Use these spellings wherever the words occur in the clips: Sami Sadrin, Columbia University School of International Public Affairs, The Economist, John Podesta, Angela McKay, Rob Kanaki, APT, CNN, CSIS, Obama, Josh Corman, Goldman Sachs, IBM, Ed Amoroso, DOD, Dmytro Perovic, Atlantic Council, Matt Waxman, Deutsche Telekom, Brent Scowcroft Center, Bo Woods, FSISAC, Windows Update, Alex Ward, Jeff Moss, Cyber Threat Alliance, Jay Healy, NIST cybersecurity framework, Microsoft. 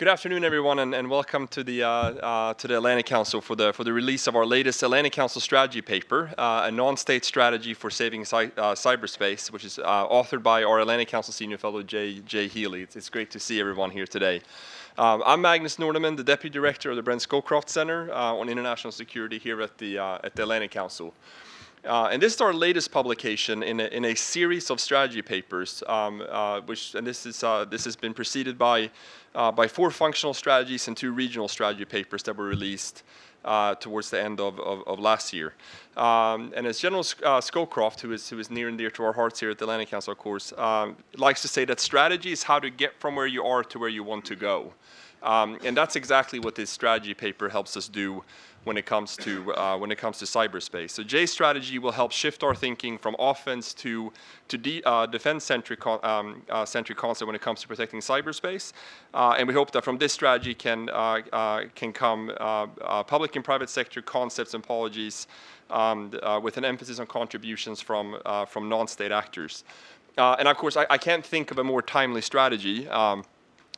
Good afternoon, everyone, and welcome to the Atlantic Council for the release of our latest Atlantic Council strategy paper, a non-state strategy for saving cyberspace, which is authored by our Atlantic Council senior fellow Jay Healy. It's great to see everyone here today. I'm Magnus Nordemann, the deputy director of the Brent Scowcroft Center on International Security here at the Atlantic Council. And this is our latest publication in a series of strategy papers, this has been preceded by four functional strategies and two regional strategy papers that were released towards the end of last year. And as General Scowcroft, who is near and dear to our hearts here at the Atlantic Council, of course, likes to say that strategy is how to get from where you are to where you want to go. And that's exactly what this strategy paper helps us do when it comes to cyberspace. So Jay's strategy will help shift our thinking from offense to defense-centric concept when it comes to protecting cyberspace. And we hope that from this strategy can come public and private sector concepts and policies with an emphasis on contributions from non-state actors. And of course, I can't think of a more timely strategy,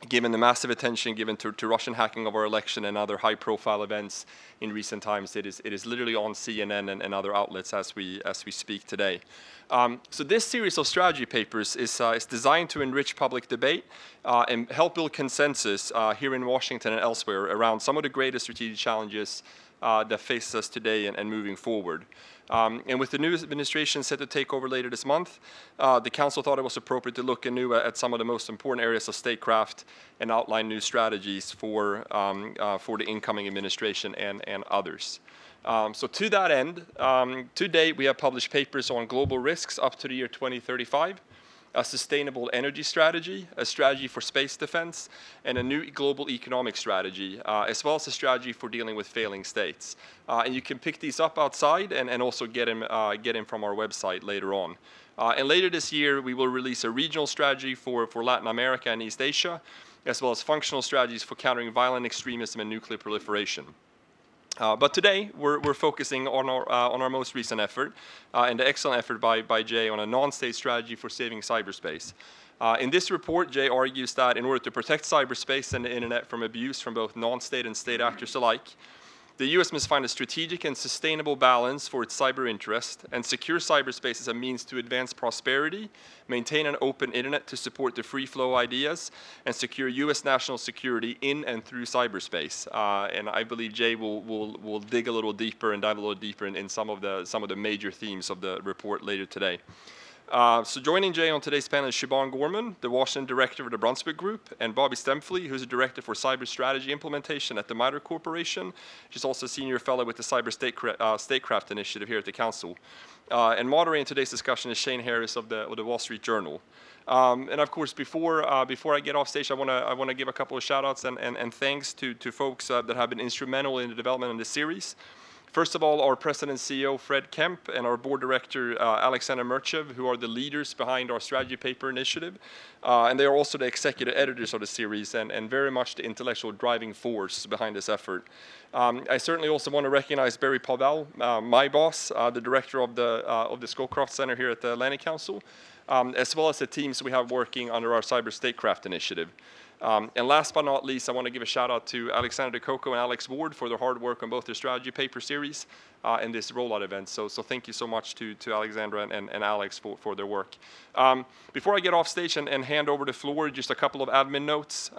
given the massive attention given to Russian hacking of our election and other high-profile events in recent times. It is literally on CNN and other outlets as we speak today. So this series of strategy papers is designed to enrich public debate and help build consensus here in Washington and elsewhere around some of the greatest strategic challenges that faces us today and moving forward. And with the new administration set to take over later this month, the Council thought it was appropriate to look anew at some of the most important areas of statecraft and outline new strategies for the incoming administration and others. So to that end, to date we have published papers on global risks up to the year 2035, a sustainable energy strategy, a strategy for space defense, and a new global economic strategy, as well as a strategy for dealing with failing states. And you can pick these up outside and also get them from our website later on. And later this year, we will release a regional strategy for Latin America and East Asia, as well as functional strategies for countering violent extremism and nuclear proliferation. But today, we're focusing on our most recent effort, and the excellent effort by Jay on a non-state strategy for saving cyberspace. In this report, Jay argues that in order to protect cyberspace and the internet from abuse from both non-state and state actors alike, the U.S. must find a strategic and sustainable balance for its cyber interest and secure cyberspace as a means to advance prosperity, maintain an open internet to support the free flow of ideas, and secure U.S. national security in and through cyberspace. And I believe Jay will dig a little deeper and dive a little deeper in some of the major themes of the report later today. So joining Jay on today's panel is Siobhan Gorman, the Washington director of the Brunswick Group, and Bobby Stempfley, who's a director for cyber strategy implementation at the MITRE Corporation. She's also a senior fellow with the Cyber Statecraft Initiative here at the Council. And moderating today's discussion is Shane Harris of the Wall Street Journal. And of course, before I get off stage, I want to give a couple of shout-outs and thanks to folks that have been instrumental in the development of this series. First of all, our President and CEO, Fred Kemp, and our Board Director, Alexander Merchev, who are the leaders behind our strategy paper initiative. And they are also the executive editors of the series and very much the intellectual driving force behind this effort. I certainly also want to recognize Barry Pavel, my boss, the director of the Scowcroft Center here at the Atlantic Council, as well as the teams we have working under our Cyber Statecraft Initiative. And last but not least, I want to give a shout out to Alexander DeCoco and Alex Ward for their hard work on both their strategy paper series and this rollout event. So thank you so much to Alexander and Alex for their work. Before I get off stage and hand over the floor, just a couple of admin notes.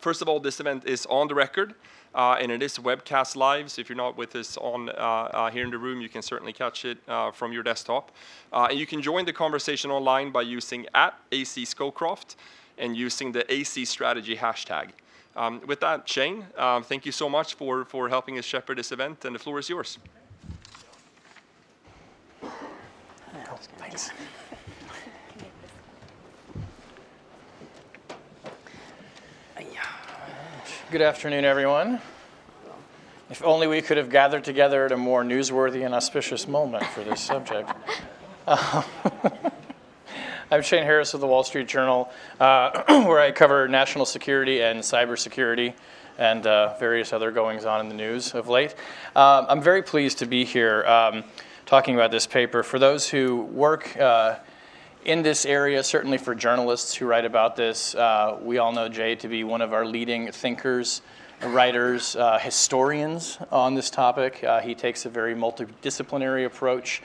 First of all, this event is on the record. And it is webcast live, so if you're not with us here in the room, you can certainly catch it from your desktop. And you can join the conversation online by using @ACScowcroft and using the AC strategy hashtag. With that, Shane, thank you so much for helping us shepherd this event, and the floor is yours. Cool. Thanks. Good afternoon, everyone. If only we could have gathered together at a more newsworthy and auspicious moment for this subject. I'm Shane Harris of the Wall Street Journal, where I cover national security and cybersecurity and various other goings-on in the news of late. I'm very pleased to be here talking about this paper. For those who work in this area, certainly for journalists who write about this, we all know Jay to be one of our leading thinkers, writers, historians on this topic. He takes a very multidisciplinary approach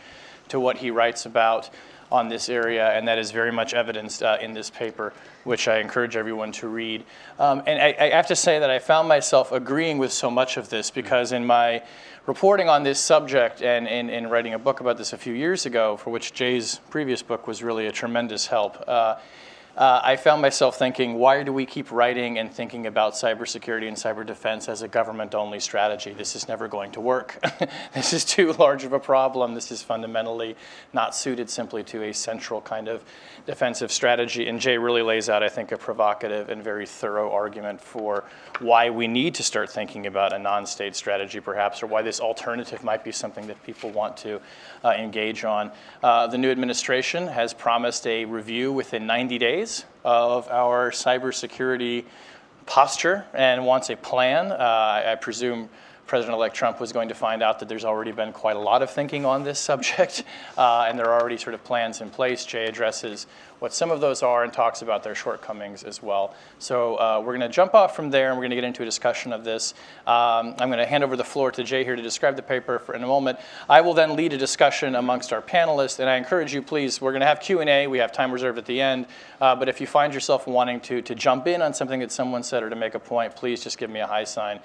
to what he writes about on this area, and that is very much evidenced in this paper, which I encourage everyone to read. And I have to say that I found myself agreeing with so much of this, because in my reporting on this subject and in writing a book about this a few years ago, for which Jay's previous book was really a tremendous help, I found myself thinking, why do we keep writing and thinking about cybersecurity and cyber defense as a government-only strategy? This is never going to work. This is too large of a problem. This is fundamentally not suited simply to a central kind of defensive strategy. And Jay really lays out, I think, a provocative and very thorough argument for why we need to start thinking about a non-state strategy, perhaps, or why this alternative might be something that people want to engage on. The new administration has promised a review within 90 days of our cybersecurity posture and wants a plan. I presume President-elect Trump was going to find out that there's already been quite a lot of thinking on this subject, and there are already sort of plans in place. Jay addresses what some of those are and talks about their shortcomings as well. So we're going to jump off from there, and we're going to get into a discussion of this. I'm going to hand over the floor to Jay here to describe the paper in a moment. I will then lead a discussion amongst our panelists, and I encourage you, please, we're going to have Q&A. We have time reserved at the end, but if you find yourself wanting to jump in on something that someone said or to make a point, please just give me a high sign.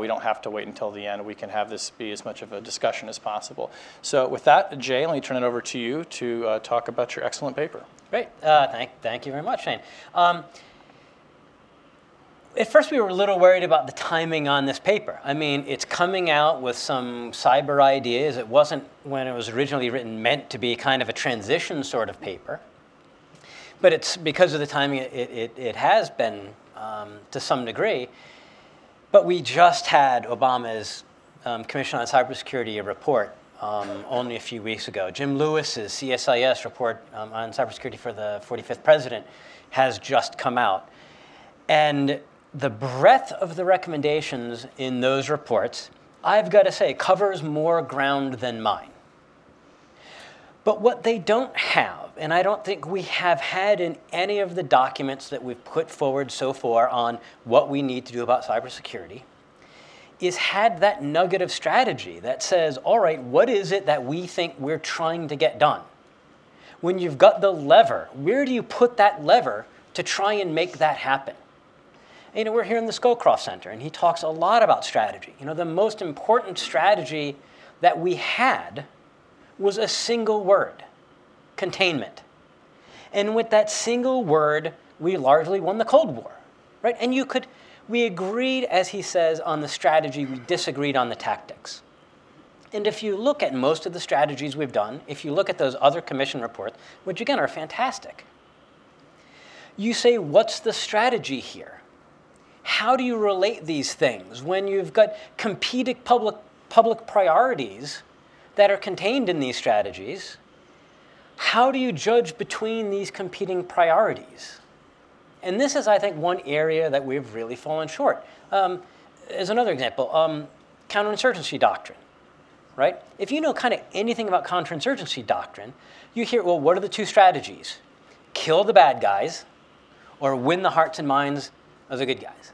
We don't have to wait until the end. We can have this be as much of a discussion as possible. So with that, Jay, let me turn it over to you to talk about your excellent paper. Great. Thank you very much, Shane. At first, we were a little worried about the timing on this paper. I mean, it's coming out with some cyber ideas. It wasn't, when it was originally written, meant to be kind of a transition sort of paper. But it's because of the timing, it has been to some degree. But we just had Obama's Commission on Cybersecurity report only a few weeks ago. Jim Lewis's CSIS report on cybersecurity for the 45th president has just come out. And the breadth of the recommendations in those reports, I've got to say, covers more ground than mine. But what they don't have, and I don't think we have had in any of the documents that we've put forward so far on what we need to do about cybersecurity, is had that nugget of strategy that says, all right, what is it that we think we're trying to get done? When you've got the lever, where do you put that lever to try and make that happen? You know, we're here in the Scowcroft Center, and he talks a lot about strategy. You know, the most important strategy that we had was a single word, containment. And with that single word, we largely won the Cold War, right? And you could, we agreed, as he says, on the strategy. We disagreed on the tactics. And if you look at most of the strategies we've done, if you look at those other commission reports, which again are fantastic, you say, what's the strategy here? How do you relate these things when you've got competing public priorities that are contained in these strategies? How do you judge between these competing priorities? And this is, I think, one area that we've really fallen short. As another example, counterinsurgency doctrine, right? If you know kind of anything about counterinsurgency doctrine, you hear, well, what are the two strategies? Kill the bad guys or win the hearts and minds of the good guys.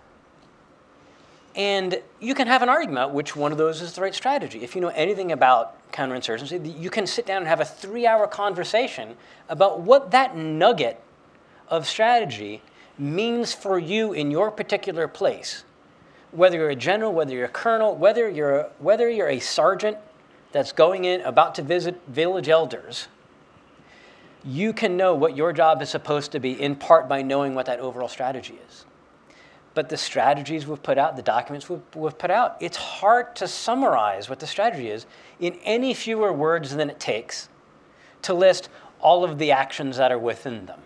And you can have an argument which one of those is the right strategy. If you know anything about counterinsurgency, you can sit down and have a 3-hour conversation about what that nugget of strategy means for you in your particular place, whether you're a general, whether you're a colonel, whether you're a sergeant that's going in, about to visit village elders. You can know what your job is supposed to be in part by knowing what that overall strategy is. But the strategies we've put out, the documents we've put out, it's hard to summarize what the strategy is in any fewer words than it takes to list all of the actions that are within them.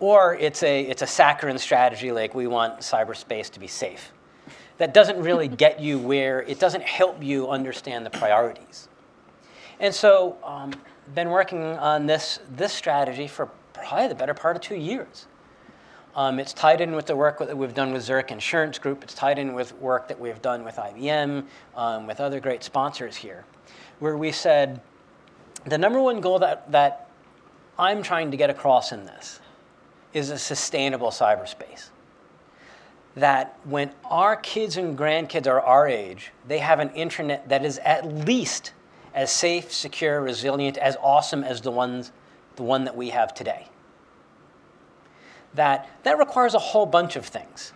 Or it's a saccharine strategy, like we want cyberspace to be safe. That doesn't really get you where, it doesn't help you understand the priorities. And so I've been working on this strategy for probably the better part of 2 years. It's tied in with the work that we've done with Zurich Insurance Group. It's tied in with work that we've done with IBM, with other great sponsors here, where we said the number one goal that I'm trying to get across in this is a sustainable cyberspace. That when our kids and grandkids are our age, they have an internet that is at least as safe, secure, resilient, as awesome as the one that we have today. That requires a whole bunch of things.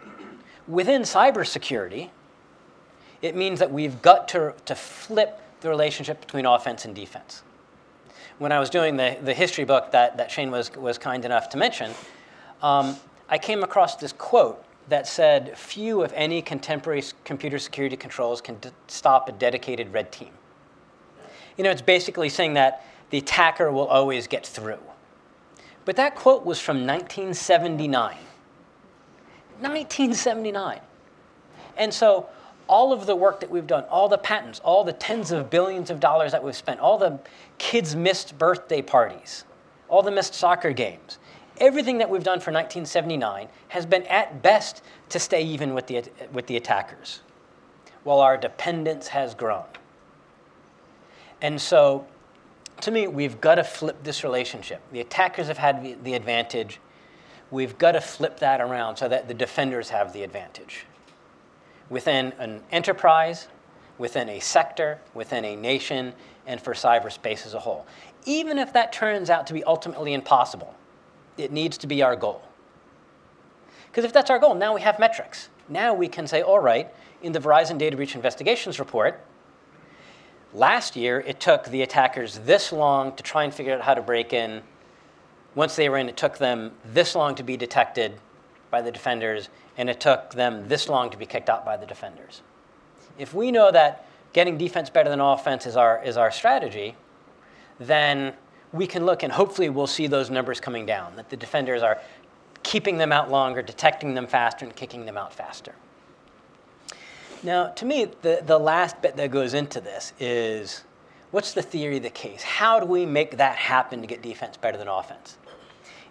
Within cybersecurity, it means that we've got to flip the relationship between offense and defense. When I was doing the history book that Shane was kind enough to mention, I came across this quote that said, few, if any, contemporary computer security controls can stop a dedicated red team. It's basically saying that the attacker will always get through. But that quote was from 1979. 1979. And so all of the work that we've done, all the patents, all the tens of billions of dollars that we've spent, all the kids' missed birthday parties, all the missed soccer games, everything that we've done for 1979 has been at best to stay even with the attackers, while our dependence has grown. And so, to me, we've got to flip this relationship. The attackers have had the advantage. We've got to flip that around so that the defenders have the advantage. Within an enterprise, within a sector, within a nation, and for cyberspace as a whole. Even if that turns out to be ultimately impossible, it needs to be our goal. Because if that's our goal, now we have metrics. Now we can say, all right, in the Verizon Data Breach Investigations Report, last year it took the attackers this long to try and figure out how to break in. Once they were in, it took them this long to be detected by the defenders, and it took them this long to be kicked out by the defenders. If we know that getting defense better than offense is our strategy, then we can look and hopefully we'll see those numbers coming down, that the defenders are keeping them out longer, detecting them faster, and kicking them out faster. Now, to me, the last bit that goes into this is, what's the theory of the case? How do we make that happen to get defense better than offense?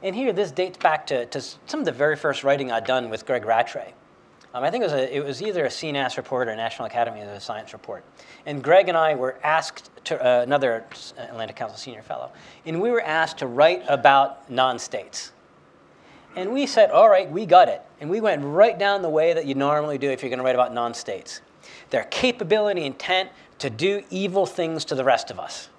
And here, this dates back to some of the very first writing I'd done with Greg Rattray. I think it was either a CNAS report or a National Academy of Science report. And Greg and I were asked to, another Atlantic Council senior fellow, and we were asked to write about non-states. And we said, all right, we got it. And we went right down the way that you normally do if you're going to write about non-states. Their capability, intent to do evil things to the rest of us.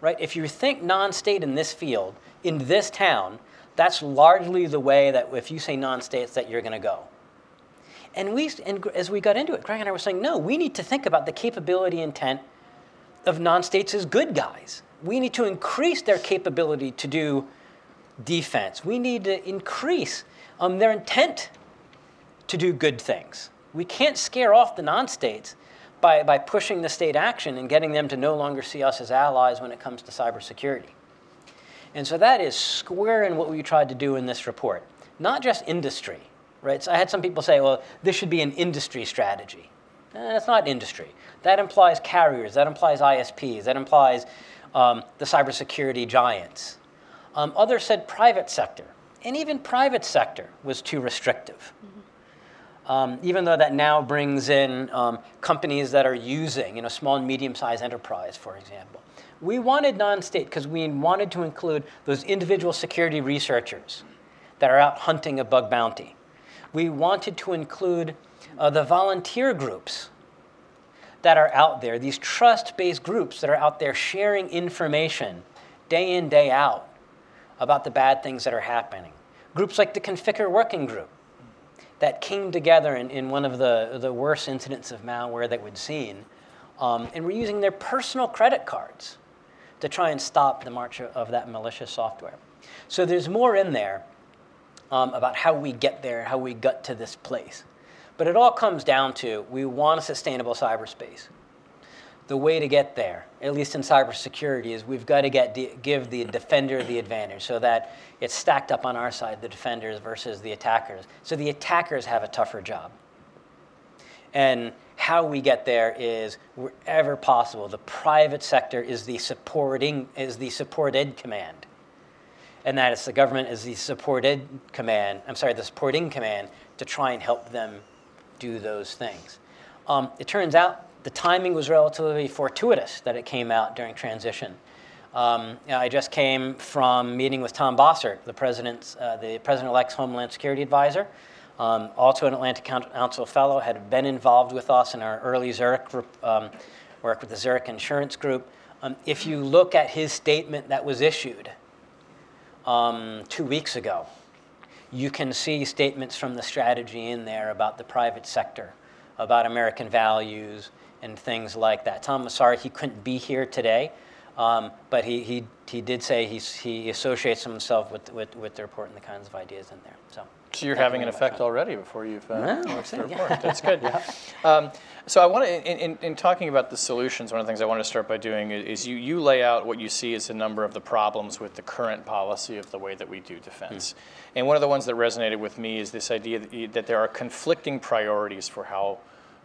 Right? If you think non-state in this field, in this town, that's largely the way that if you say non-states that you're going to go. And as we got into it, Greg and I were saying, no, we need to think about the capability intent of non-states as good guys. We need to increase their capability to do defense. We need to increase their intent to do good things. We can't scare off the non-states by pushing the state action and getting them to no longer see us as allies when it comes to cybersecurity. And so that is square in what we tried to do in this report, not just industry. Right? So I had some people say, well, this should be an industry strategy. No, that's not industry. That implies carriers. That implies ISPs. That implies the cybersecurity giants. Others said private sector. And even private sector was too restrictive, even though that now brings in companies that are using small and medium-sized enterprise, for example. We wanted non-state because we wanted to include those individual security researchers that are out hunting a bug bounty. We wanted to include the volunteer groups that are out there, these trust-based groups that are out there sharing information day in, day out about the bad things that are happening. Groups like the Configure Working Group that came together in one of the worst incidents of malware that we'd seen, and were using their personal credit cards to try and stop the march of that malicious software. So there's more in there. About how we get there, how we got to this place. But it all comes down to we want a sustainable cyberspace. The way to get there, at least in cybersecurity, is we've got to give the defender the advantage so that it's stacked up on our side, the defenders versus the attackers. So the attackers have a tougher job. And how we get there is wherever possible. The private sector is the supported command. And that is the government is the supporting command to try and help them do those things. It turns out the timing was relatively fortuitous that it came out during transition. I just came from meeting with Tom Bossert, the President-elect's Homeland Security Advisor, also an Atlantic Council fellow, had been involved with us in our early Zurich group, work with the Zurich Insurance Group. If you look at his statement that was issued 2 weeks ago, you can see statements from the strategy in there about the private sector, about American values, and things like that. Tom, sorry he couldn't be here today, but he did say he associates himself with the report and the kinds of ideas in there. So you're having an effect already before you've launched the report. That's good. Yeah. So I want to, in talking about the solutions, one of the things I want to start by doing is you lay out what you see as a number of the problems with the current policy of the way that we do defense. Hmm. And one of the ones that resonated with me is this idea that there are conflicting priorities for how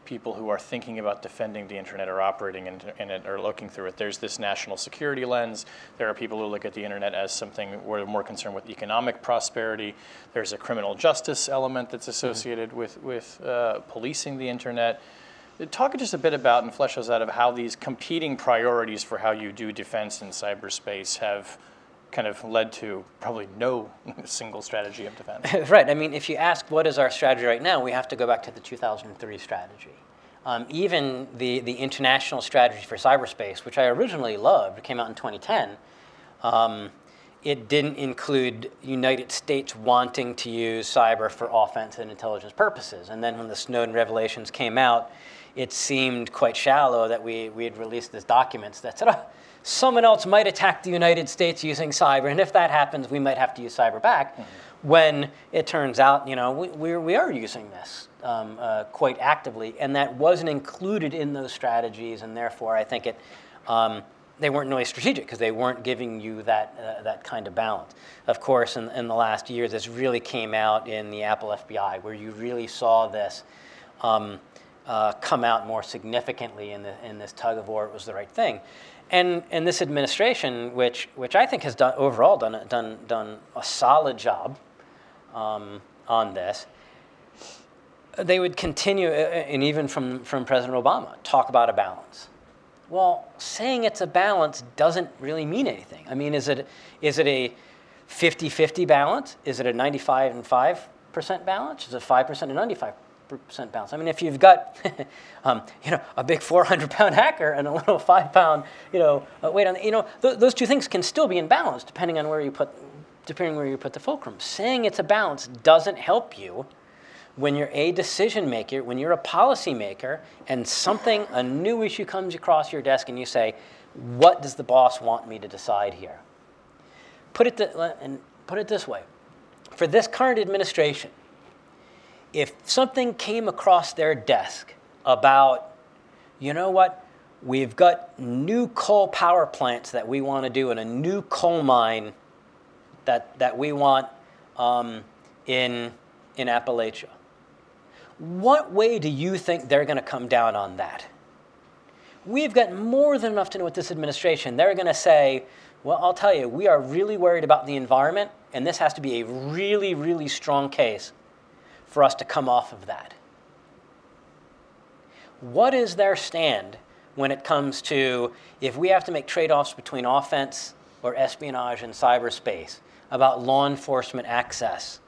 people who are thinking about defending the internet or operating in it or looking through it. There's this national security lens. There are people who look at the internet as something we're more concerned with economic prosperity. There's a criminal justice element that's associated with policing the internet. Talk just a bit about and flesh those out of how these competing priorities for how you do defense in cyberspace have kind of led to probably no single strategy of defense. Right. I mean, if you ask what is our strategy right now, we have to go back to the 2003 strategy. Even the international strategy for cyberspace, which I originally loved, came out in 2010, it didn't include United States wanting to use cyber for offense and intelligence purposes. And then when the Snowden revelations came out, it seemed quite shallow that we had released these documents that said, oh, someone else might attack the United States using cyber, and if that happens, we might have to use cyber back. Mm-hmm. When it turns out, you know, we are using this quite actively, and that wasn't included in those strategies, and therefore I think they weren't really strategic because they weren't giving you that kind of balance. Of course, in the last year, this really came out in the Apple FBI, where you really saw this come out more significantly in this tug of war. It was the right thing. And this administration, which I think has overall done a solid job on this, they would continue, and even from President Obama, talk about a balance. Well, saying it's a balance doesn't really mean anything. I mean, is it a 50-50 balance? Is it a 95% and 5% balance? Is it 5% and 95% balance? I mean, if you've got, you know, a big 400-pound hacker and a little 5-pound, you know, weight on, you know, those two things can still be in balance depending on where you put the fulcrum. Saying it's a balance doesn't help you when you're a decision maker, when you're a policy maker, and a new issue comes across your desk, and you say, "What does the boss want me to decide here?" Put it this way: for this current administration, if something came across their desk about, you know what, we've got new coal power plants that we want to do and a new coal mine that we want in Appalachia, what way do you think they're going to come down on that? We've got more than enough to know with this administration. They're going to say, well, I'll tell you, we are really worried about the environment, and this has to be a really, really strong case for us to come off of that. What is their stand when it comes to if we have to make trade-offs between offense or espionage in cyberspace about law enforcement access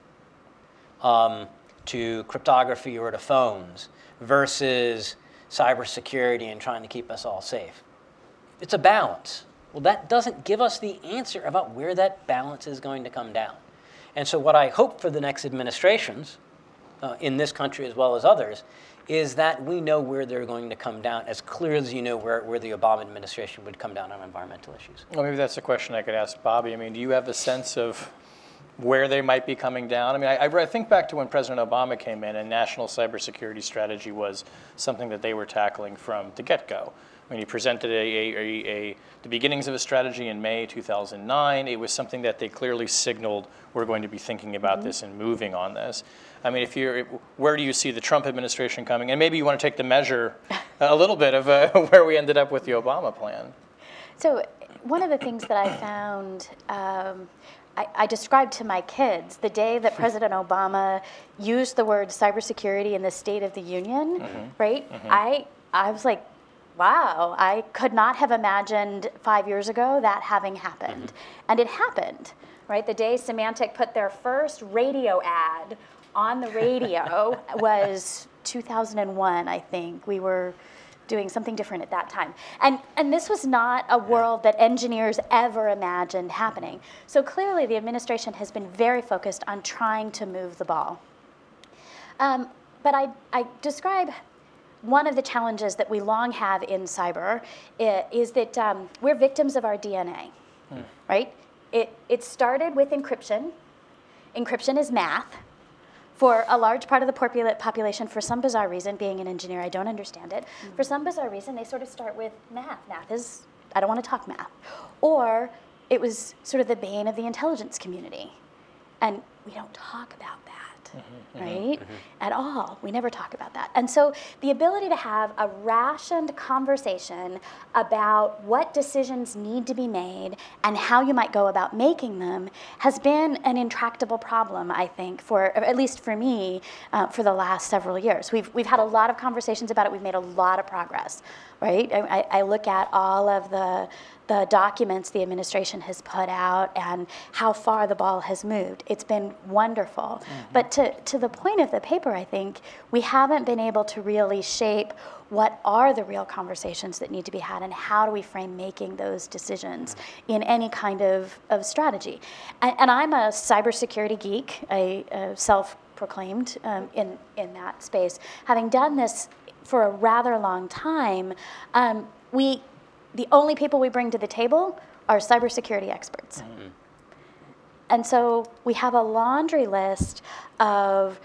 to cryptography or to phones versus cybersecurity and trying to keep us all safe? It's a balance. Well, that doesn't give us the answer about where that balance is going to come down. And so what I hope for the next administrations in this country as well as others is that we know where they're going to come down as clearly as you know where the Obama administration would come down on environmental issues. Well, maybe that's a question I could ask Bobby. I mean, do you have a sense of where they might be coming down? I mean, I think back to when President Obama came in and national cybersecurity strategy was something that they were tackling from the get-go. I mean, he presented the beginnings of a strategy in May 2009. It was something that they clearly signaled we're going to be thinking about this and moving on this. I mean, where do you see the Trump administration coming? And maybe you want to take the measure a little bit of where we ended up with the Obama plan. So one of the things that I found, I described to my kids the day that President Obama used the word cybersecurity in the State of the Union, right? Mm-hmm. I was like, wow, I could not have imagined 5 years ago that having happened. Mm-hmm. And it happened, right? The day Symantec put their first radio ad on the radio was 2001, I think. We were doing something different at that time. And this was not a world that engineers ever imagined happening. So clearly the administration has been very focused on trying to move the ball. But I describe one of the challenges that we long have in cyber is that we're victims of our DNA, right? It started with encryption. Encryption is math. For a large part of the population, for some bizarre reason, being an engineer, I don't understand it. Mm-hmm. For some bizarre reason, they sort of start with math. Math is, I don't want to talk math. Or it was sort of the bane of the intelligence community. And we don't talk about that, mm-hmm, right? Mm-hmm. At all. We never talk about that. And so the ability to have a rationed conversation about what decisions need to be made and how you might go about making them has been an intractable problem, I think, for at least for me, for the last several years. We've had a lot of conversations about it. We've made a lot of progress, right? I look at all of the documents the administration has put out and how far the ball has moved. It's been wonderful. Mm-hmm. But to the point of the paper, I think, we haven't been able to really shape what are the real conversations that need to be had and how do we frame making those decisions in any kind of strategy. And I'm a cybersecurity geek, I self-proclaimed in that space. Having done this for a rather long time, the only people we bring to the table are cybersecurity experts. Mm-hmm. And so we have a laundry list of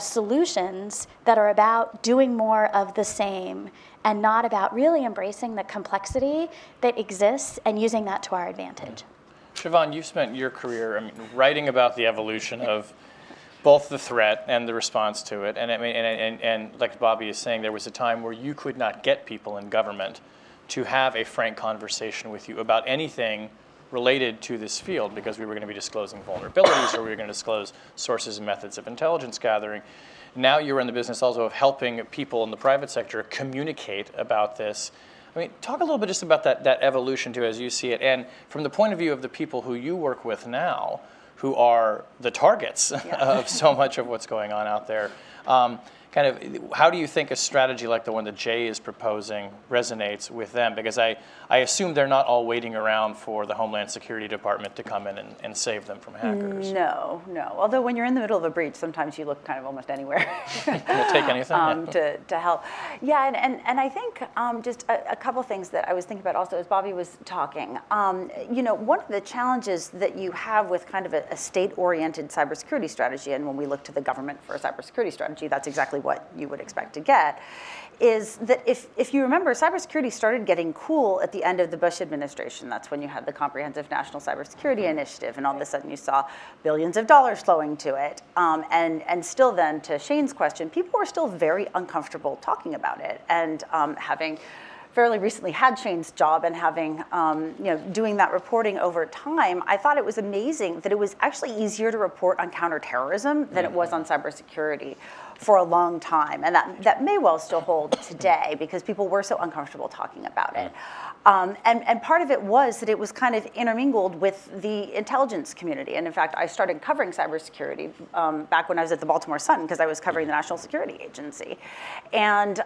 solutions that are about doing more of the same and not about really embracing the complexity that exists and using that to our advantage. Mm-hmm. Siobhan, you've spent your career writing about the evolution of both the threat and the response to it, and like Bobby is saying, there was a time where you could not get people in government to have a frank conversation with you about anything related to this field because we were going to be disclosing vulnerabilities or we were going to disclose sources and methods of intelligence gathering. Now you're in the business also of helping people in the private sector communicate about this. Talk a little bit just about that evolution too as you see it, and from the point of view of the people who you work with now, who are the targets of so much of what's going on out there. How do you think a strategy like the one that Jay is proposing resonates with them? Because I assume they're not all waiting around for the Homeland Security Department to come in and save them from hackers. No. Although when you're in the middle of a breach, sometimes you look kind of almost anywhere. We'll take anything. To help. Yeah, and I think just a couple things that I was thinking about also as Bobby was talking. One of the challenges that you have with kind of a state-oriented cybersecurity strategy, and when we look to the government for a cybersecurity strategy, that's exactly what you would expect to get, is that if you remember, cybersecurity started getting cool at the end of the Bush administration. That's when you had the Comprehensive National Cybersecurity Initiative, and all of a sudden you saw billions of dollars flowing to it. And still then, to Shane's question, people were still very uncomfortable talking about it. And having fairly recently had Shane's job and having doing that reporting over time, I thought it was amazing that it was actually easier to report on counterterrorism than it was on cybersecurity for a long time, and that may well still hold today because people were so uncomfortable talking about it. And part of it was that it was kind of intermingled with the intelligence community. And in fact, I started covering cybersecurity back when I was at the Baltimore Sun because I was covering the National Security Agency. And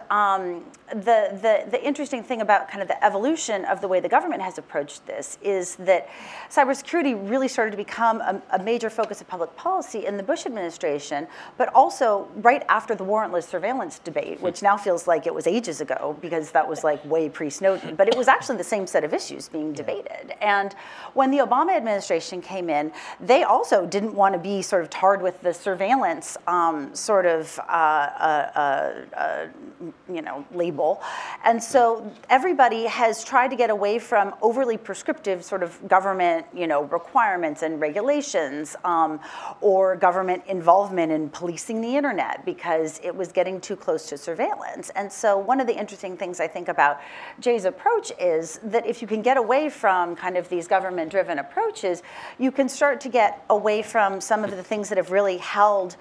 the interesting thing about kind of the evolution of the way the government has approached this is that cybersecurity really started to become a major focus of public policy in the Bush administration, but also right after the warrantless surveillance debate, which now feels like it was ages ago because that was like way pre-Snowden, but it was actually the same set of issues being debated. And when the Obama administration came in, they also didn't want to be sort of tarred with the surveillance label. And so everybody has tried to get away from overly prescriptive sort of government, requirements and regulations or government involvement in policing the internet, because it was getting too close to surveillance. And so one of the interesting things I think about Jay's approach is that if you can get away from kind of these government-driven approaches, you can start to get away from some of the things that have really held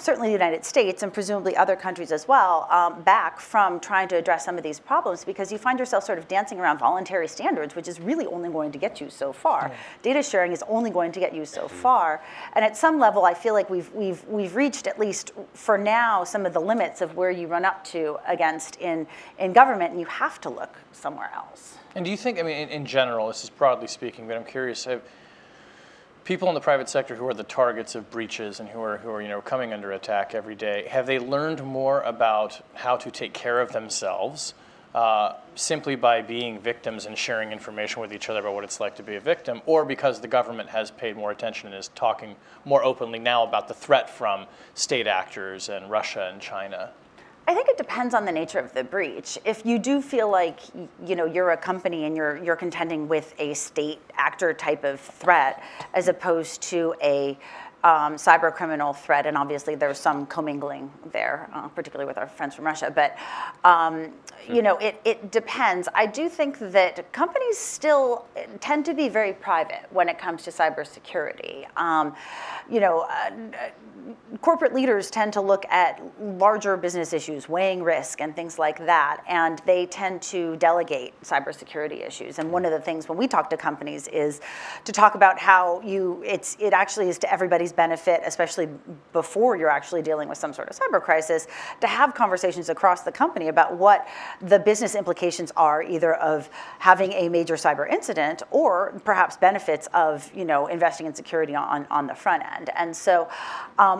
certainly the United States and presumably other countries as well back from trying to address some of these problems, because you find yourself sort of dancing around voluntary standards, which is really only going to get you so far. Yeah. Data sharing is only going to get you so far. And at some level, I feel like we've reached, at least for now, some of the limits of where you run up to against in government, and you have to look somewhere else. And do you think, I mean, in general, this is broadly speaking, but I'm curious, people in the private sector who are the targets of breaches and who are coming under attack every day, have they learned more about how to take care of themselves simply by being victims and sharing information with each other about what it's like to be a victim, or because the government has paid more attention and is talking more openly now about the threat from state actors and Russia and China? I think it depends on the nature of the breach. If you do feel like you're a company and you're contending with a state actor type of threat as opposed to a cyber criminal threat, and obviously there's some commingling there, particularly with our friends from Russia, but it depends. I do think that companies still tend to be very private when it comes to cybersecurity. Corporate leaders tend to look at larger business issues, weighing risk and things like that, and they tend to delegate cybersecurity issues. And one of the things when we talk to companies is to talk about how it actually is to everybody's benefit, especially before you're actually dealing with some sort of cyber crisis, to have conversations across the company about what the business implications are, either of having a major cyber incident or perhaps benefits of investing in security on the front end. And so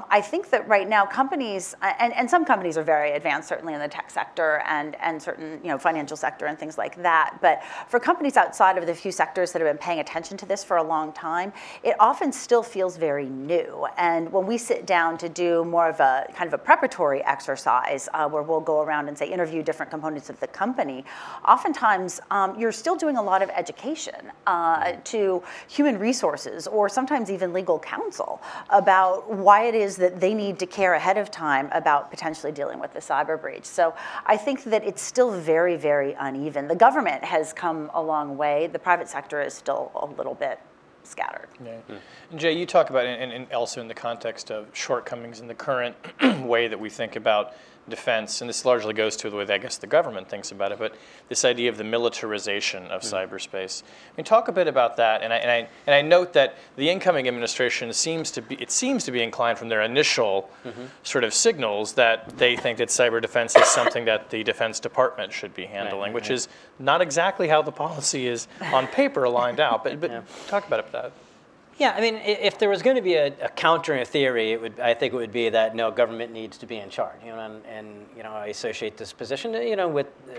I think that right now companies, and some companies are very advanced, certainly in the tech sector and certain financial sector and things like that, but for companies outside of the few sectors that have been paying attention to this for a long time, it often still feels very new. And when we sit down to do more of a kind of a preparatory exercise where we'll go around and say interview different components of the company, oftentimes you're still doing a lot of education to human resources or sometimes even legal counsel about why it is that they need to care ahead of time about potentially dealing with the cyber breach. So I think that it's still very, very uneven. The government has come a long way. The private sector is still a little bit scattered. Yeah. Mm. Jay, you talk about, and also in the context of shortcomings in the current way that we think about defense, and this largely goes to the way that I guess the government thinks about it, but this idea of the militarization of cyberspace. I mean, talk a bit about that, and I note that the incoming administration seems to be inclined from their initial sort of signals that they think that cyber defense is something that the Defense Department should be handling, which is not exactly how the policy is on paper lined out, but talk about it. Yeah, I mean, if there was going to be a countering theory, I think it would be that no, government needs to be in charge. I associate this position,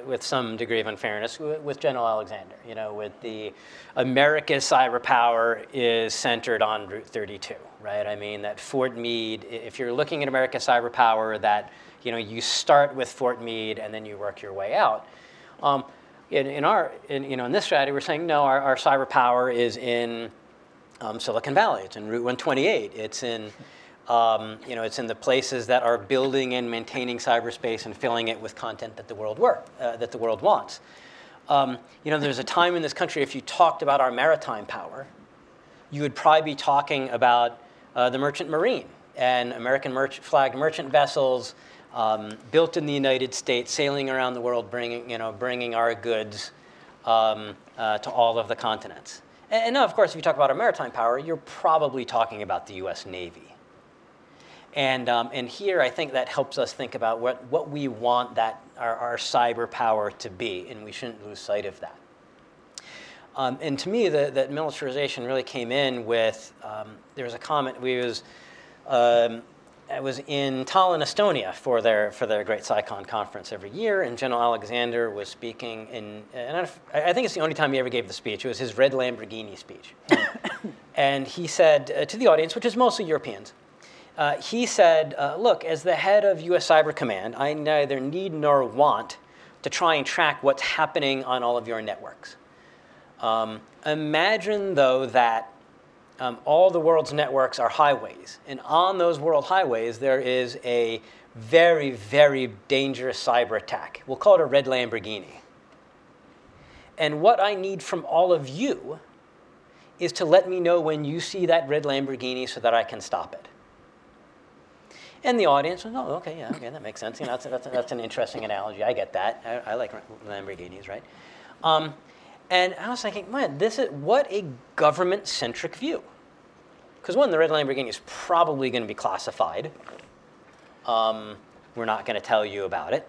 with some degree of unfairness with General Alexander. With the America's cyber power is centered on Route 32, right? I mean, that Fort Meade. If you're looking at America's cyber power, that you start with Fort Meade and then you work your way out. In this strategy, we're saying no, our cyber power is in Silicon Valley. It's in Route 128. It's in, it's in the places that are building and maintaining cyberspace and filling it with content that that the world wants. There's a time in this country, if you talked about our maritime power, you would probably be talking about the merchant marine and American flagged merchant vessels built in the United States, sailing around the world, bringing our goods to all of the continents. And now, of course, if you talk about our maritime power, you're probably talking about the U.S. Navy. And here, I think that helps us think about what we want that our cyber power to be, and we shouldn't lose sight of that. And to me, that militarization really came in with there was a comment. I was in Tallinn, Estonia, for their Great SciCon conference every year, and General Alexander was speaking I think it's the only time he ever gave the speech. It was his red Lamborghini speech, and he said to the audience, which is mostly Europeans, he said, "Look, as the head of U.S. Cyber Command, I neither need nor want to try and track what's happening on all of your networks. Imagine, though, that." all the world's networks are highways. And on those world highways, there is a very, very dangerous cyber attack. We'll call it a red Lamborghini. And what I need from all of you is to let me know when you see that red Lamborghini so that I can stop it. And the audience was, oh, OK, yeah, okay, that makes sense. You know, that's an interesting analogy. I get that. I like Lamborghinis, right? And I was thinking, man, this is what a government-centric view. Because one, the red Lamborghini is probably going to be classified. We're not going to tell you about it.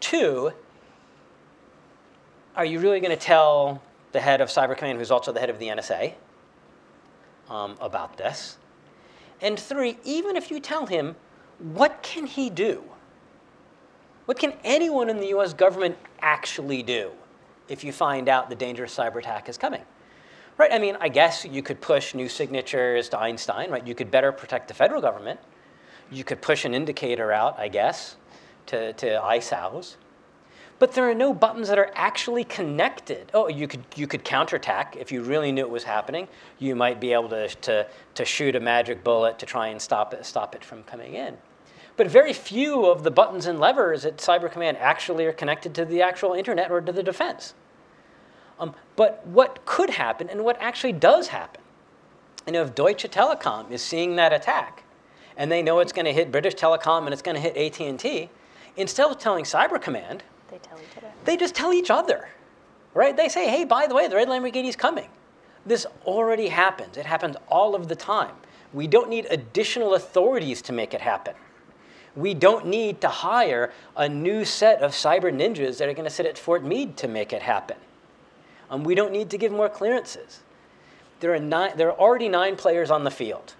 Two, are you really going to tell the head of Cyber Command, who's also the head of the NSA, about this? And three, even if you tell him, what can he do? What can anyone in the US government actually do if you find out the dangerous cyber attack is coming? Right? I mean, I guess you could push new signatures to Einstein, right? You could better protect the federal government. You could push an indicator out, I guess, to ISOWs. But there are no buttons that are actually connected. Oh, you could counterattack. If you really knew it was happening, you might be able to shoot a magic bullet to try and stop it from coming in. But very few of the buttons and levers at Cyber Command actually are connected to the actual internet or to the defense. But what could happen and what actually does happen? You know, if Deutsche Telekom is seeing that attack, and they know it's going to hit British Telecom and it's going to hit AT&T, instead of telling Cyber Command, they tell each other. They just tell each other, right? They say, hey, by the way, the red Lamborghini's coming. This already happens. It happens all of the time. We don't need additional authorities to make it happen. We don't need to hire a new set of cyber ninjas that are going to sit at Fort Meade to make it happen. We don't need to give more clearances. There are already 9 players on the field.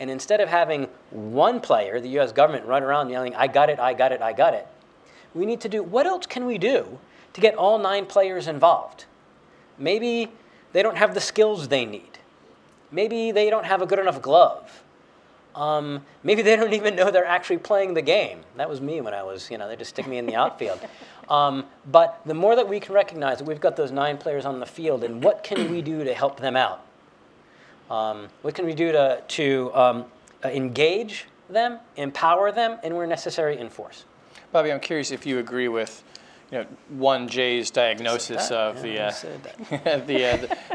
And instead of having one player, the US government, run around yelling, I got it, I got it, I got it, we need to do, what else can we do to get all 9 players involved? Maybe they don't have the skills they need. Maybe they don't have a good enough glove. Maybe they don't even know they're actually playing the game. That was me when I was, you know, they just stick me in the outfield. But the more that we can recognize that we've got those 9 players on the field, and what can we do to help them out? What can we do to engage them, empower them, and where necessary, enforce? Bobby, I'm curious if you agree with, you know, one Jay's diagnosis of the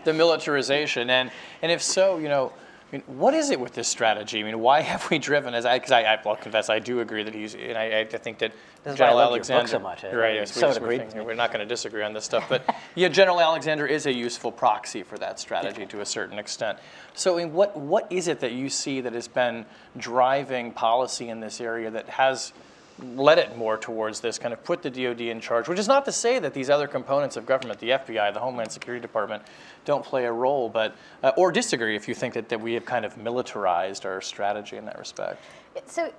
militarization, and if so, you know, I mean, what is it with this strategy? I mean, why have we driven? I'll confess, I do agree that he's, and I think that this General Alexander, so much, right? Yes, so we're not going to disagree on this stuff, but yeah, General Alexander is a useful proxy for that strategy to a certain extent. So, I mean, what is it that you see that has been driving policy in this area that has led it more towards this, kind of put the DOD in charge, which is not to say that these other components of government, the FBI, the Homeland Security Department, don't play a role, but or disagree if you think that we have kind of militarized our strategy in that respect. So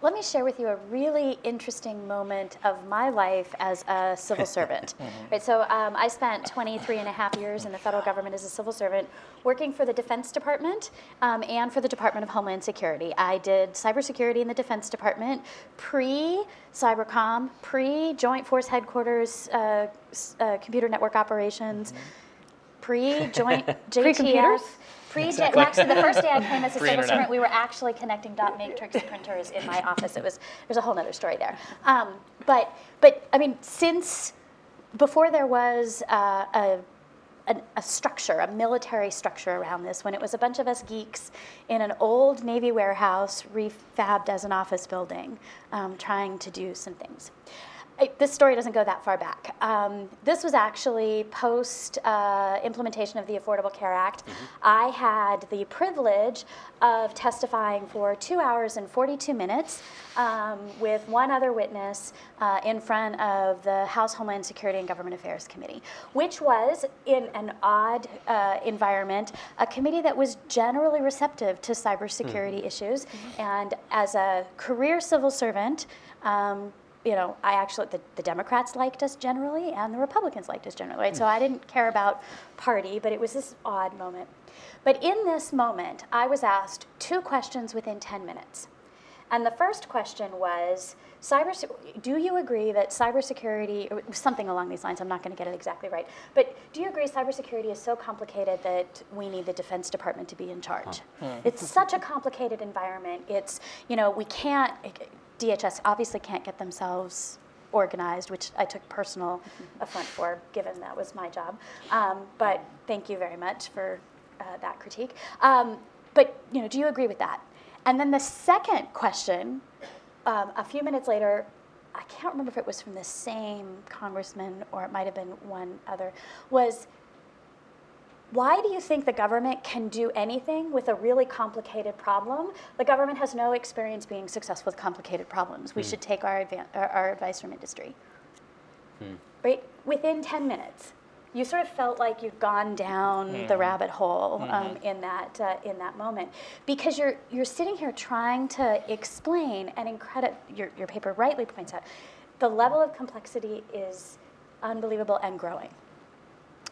let me share with you a really interesting moment of my life as a civil servant. Right, so I spent 23 and a half years in the federal government as a civil servant, working for the Defense Department and for the Department of Homeland Security. I did cybersecurity in the Defense Department pre-Cybercom, pre-Joint Force Headquarters computer network operations, pre-Joint JTF. Pre-computers? Exactly. Actually, the first day I came as a civil servant, we were actually connecting dot matrix printers in my office. There's a whole other story there. But I mean, since before there was a structure, a military structure around this, when it was a bunch of us geeks in an old Navy warehouse refabbed as an office building, trying to do some things. This story doesn't go that far back. This was actually post-implementation of the Affordable Care Act. I had the privilege of testifying for 2 hours and 42 minutes with one other witness in front of the House Homeland Security and Government Affairs Committee, which was, in an odd environment, a committee that was generally receptive to cybersecurity issues. And as a career civil servant, you know, I actually, the Democrats liked us generally, and the Republicans liked us generally, right? So I didn't care about party, but it was this odd moment. But in this moment, I was asked 2 questions within 10 minutes. And the first question was, do you agree that cybersecurity, or something along these lines, I'm not going to get it exactly right, but do you agree cybersecurity is so complicated that we need the Defense Department to be in charge? Huh. It's such a complicated environment. It's, you know, we can't, DHS obviously can't get themselves organized, which I took personal affront for, given that was my job. But thank you very much for that critique. But you know, do you agree with that? And then the second question, a few minutes later, I can't remember if it was from the same congressman or it might have been one other, was, why do you think the government can do anything with a really complicated problem? The government has no experience being successful with complicated problems. We should take our advice from industry. Right? Within 10 minutes, you sort of felt like you'd gone down the rabbit hole in that moment, because you're sitting here trying to explain, and your paper rightly points out, the level of complexity is unbelievable and growing.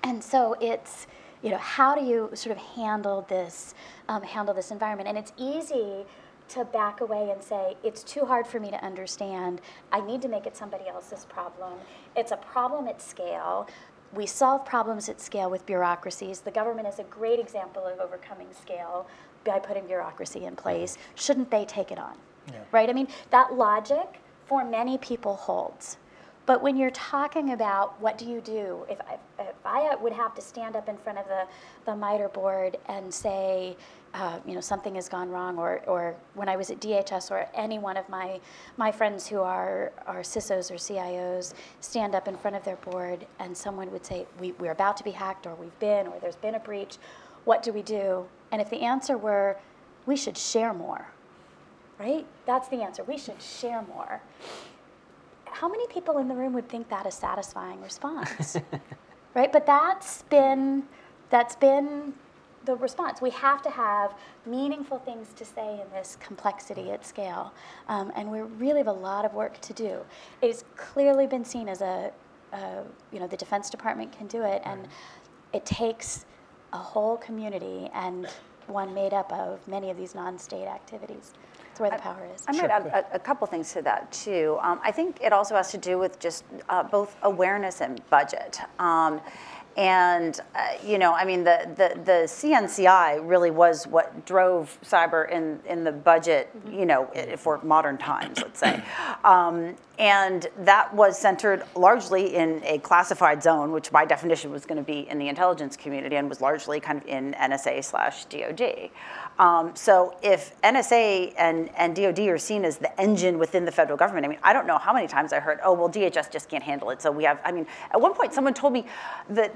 And so it's, you know, how do you sort of handle this environment? And it's easy to back away and say, it's too hard for me to understand. I need to make it somebody else's problem. It's a problem at scale. We solve problems at scale with bureaucracies. The government is a great example of overcoming scale by putting bureaucracy in place. Shouldn't they take it on? Yeah. Right? I mean, that logic for many people holds. But when you're talking about what do you do, if I would have to stand up in front of the MITRE board and say, you know, something has gone wrong, or when I was at DHS or any one of my friends who are CISOs or CIOs stand up in front of their board and someone would say, we're about to be hacked, or we've been, or there's been a breach, what do we do? And if the answer were, we should share more, right? That's the answer, we should share more. How many people in the room would think that a satisfying response, right? But that's been the response. We have to have meaningful things to say in this complexity at scale, and we really have a lot of work to do. It's clearly been seen as you know, the Defense Department can do it, and it takes a whole community and one made up of many of these non-state activities. That's where the power is. I might add a couple things to that, too. I think it also has to do with just both awareness and budget. You know, I mean, the CNCI really was what drove cyber in the budget, you know, for modern times, let's say. And that was centered largely in a classified zone, which by definition was going to be in the intelligence community and was largely kind of in NSA/DOD. So if NSA and DOD are seen as the engine within the federal government, I mean, I don't know how many times I heard, oh, well, DHS just can't handle it. So we have, I mean, at one point someone told me that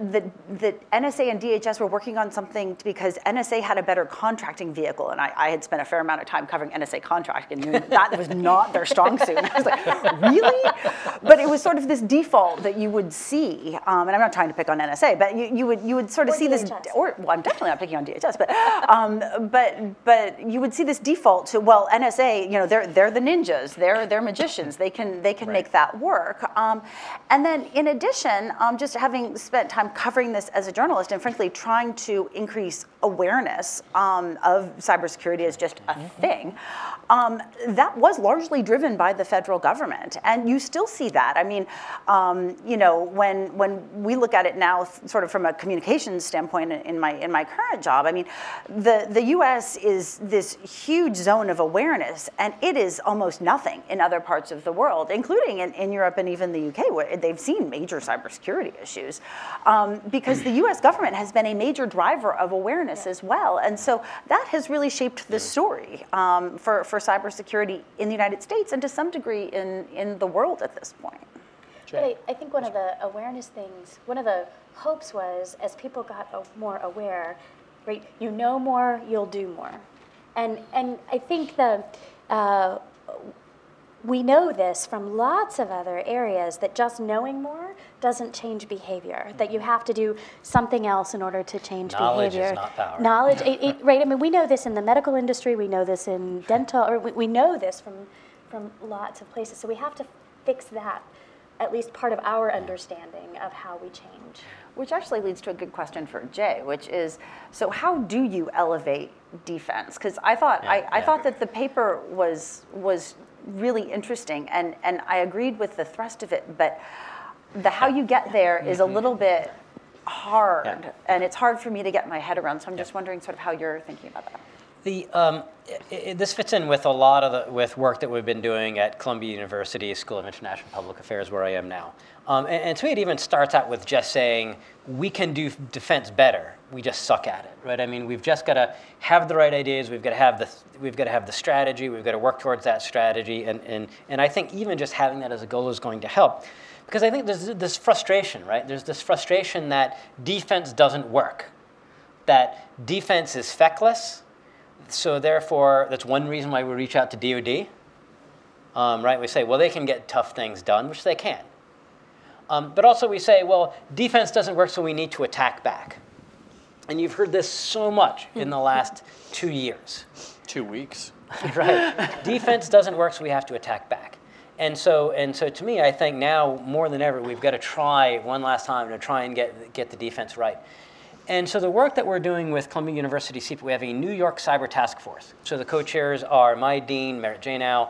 NSA and DHS were working on something because NSA had a better contracting vehicle. And I had spent a fair amount of time covering NSA contracting, and that was not their strong suit. I was like, really? But it was sort of this default that you would see. And I'm not trying to pick on NSA, but you would sort of see DHS. Well, I'm definitely not picking on DHS, but you would see this default to, well, NSA, you know, they're the ninjas, they're magicians, they can make that work. And then in addition, just having spent time covering this as a journalist and frankly trying to increase awareness of cybersecurity as just a thing, that was largely driven by the federal government. And you still see that. I mean, you know, when we look at it now sort of from a communications standpoint in my current job, I mean, the US is this huge zone of awareness, and it is almost nothing in other parts of the world, including in Europe and even the UK, where they've seen major cybersecurity issues. Because the US government has been a major driver of awareness as well. And so that has really shaped the story for cybersecurity in the United States and to some degree in the world at this point. But I think one of the awareness things, one of the hopes was as people got more aware, right, you know more, you'll do more. And I think we know this from lots of other areas that just knowing more doesn't change behavior, that you have to do something else in order to change behavior. Knowledge is not power. Knowledge, right? I mean, we know this in the medical industry, we know this in dental, or we know this from lots of places. So we have to fix that at least part of our understanding of how we change. Which actually leads to a good question for Jay, which is, so how do you elevate defense? Because I thought I thought that the paper was really interesting, and I agreed with the thrust of it, but the how you get there is a little bit hard, and it's hard for me to get my head around. So I'm just wondering sort of how you're thinking about that. The, this fits in with a lot of the work that we've been doing at Columbia University School of International Public Affairs, where I am now. And to me, it even starts out with just saying, we can do defense better. We just suck at it, right? I mean, we've just got to have the right ideas. We've got to have the strategy. We've got to work towards that strategy. And I think even just having that as a goal is going to help, because I think there's this frustration, right? There's this frustration that defense doesn't work, that defense is feckless. So therefore, that's one reason why we reach out to DoD, right? We say, well, they can get tough things done, which they can. But also we say, well, defense doesn't work, so we need to attack back. And you've heard this so much in the last 2 years. 2 weeks. Right. Defense doesn't work, so we have to attack back. And so to me, I think now more than ever, we've got to try one last time to try and get the defense right. And so the work that we're doing with Columbia University CPA, we have a New York cyber task force. So the co-chairs are my dean, Merritt Janow,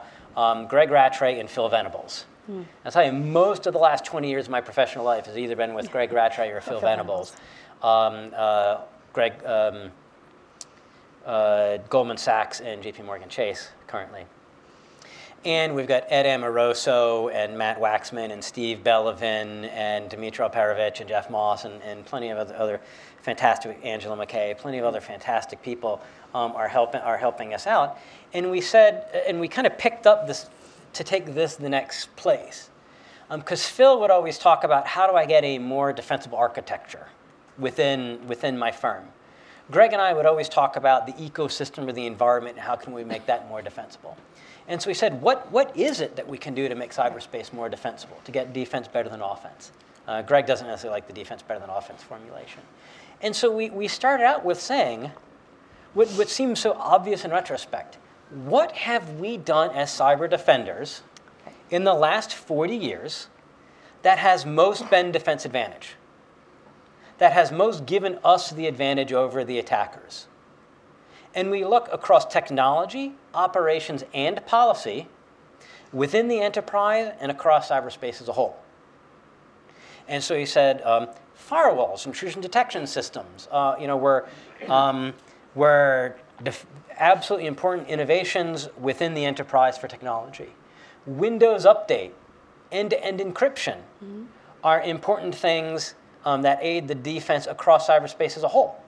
Greg Rattray, and Phil Venables. I'll tell you, most of the last 20 years of my professional life has either been with Greg Rattray or Phil Venables. Greg, Goldman Sachs and JP Morgan Chase currently. And we've got Ed Amoroso and Matt Waxman and Steve Bellavin and Dmytro Perovic and Jeff Moss and plenty of other fantastic, Angela McKay, plenty of other fantastic people are helping us out. And we said, and we kind of picked up this to take this the next place. Because Phil would always talk about how do I get a more defensible architecture within my firm. Greg and I would always talk about the ecosystem or the environment and how can we make that more defensible. And so we said, what is it that we can do to make cyberspace more defensible, to get defense better than offense? Greg doesn't necessarily like the defense better than offense formulation. And so we started out with saying, what seems so obvious in retrospect, what have we done as cyber defenders in the last 40 years that has most been defense advantage, that has most given us the advantage over the attackers? And we look across technology, operations, and policy within the enterprise and across cyberspace as a whole. And so he said, firewalls, intrusion detection systems, were absolutely important innovations within the enterprise for technology. Windows Update, end-to-end encryption are important things that aid the defense across cyberspace as a whole.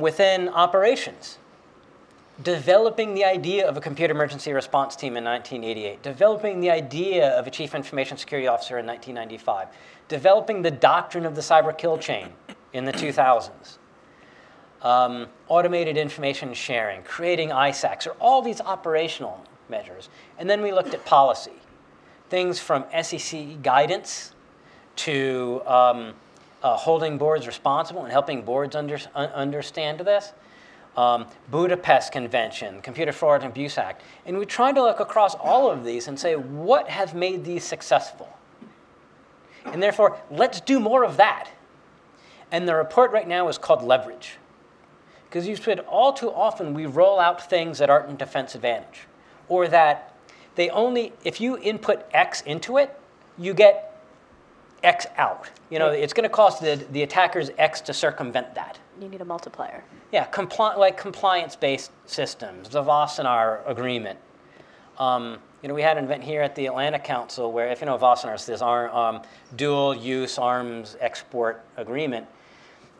Within operations, developing the idea of a computer emergency response team in 1988, developing the idea of a chief information security officer in 1995, developing the doctrine of the cyber kill chain in the 2000s, automated information sharing, creating ISACs, or all these operational measures. And then we looked at policy, things from SEC guidance to holding boards responsible and helping boards understand this. Budapest Convention, Computer Fraud and Abuse Act. And we tried to look across all of these and say, what has made these successful? And therefore, let's do more of that. And the report right now is called Leverage. Because you said all too often we roll out things that aren't in defense advantage. Or that they only, if you input X into it, you get X out. You know, it's going to cost the attackers X to circumvent that. You need a multiplier. Yeah, compliance-based systems, the Wassenaar agreement. We had an event here at the Atlantic Council where, if you know Wassenaar, it's this dual-use arms export agreement.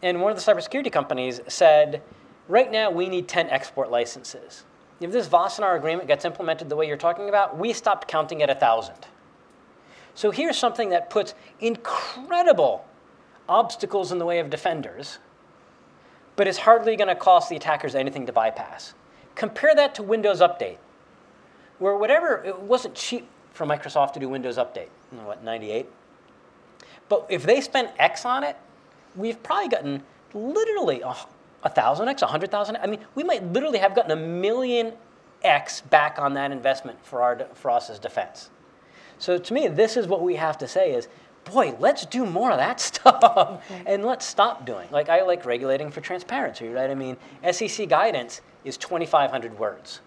And one of the cybersecurity companies said, right now we need 10 export licenses. If this Wassenaar agreement gets implemented the way you're talking about, we stopped counting at 1,000. So here's something that puts incredible obstacles in the way of defenders, but it's hardly going to cost the attackers anything to bypass. Compare that to Windows Update, where it wasn't cheap for Microsoft to do Windows Update, what, 98? But if they spent X on it, we've probably gotten literally 1,000X, 100,000. I mean, we might literally have gotten 1 million X back on that investment for us as defense. So to me, this is what we have to say is, boy, let's do more of that stuff and let's stop doing. Like, I like regulating for transparency, right? I mean, SEC guidance is 2,500 words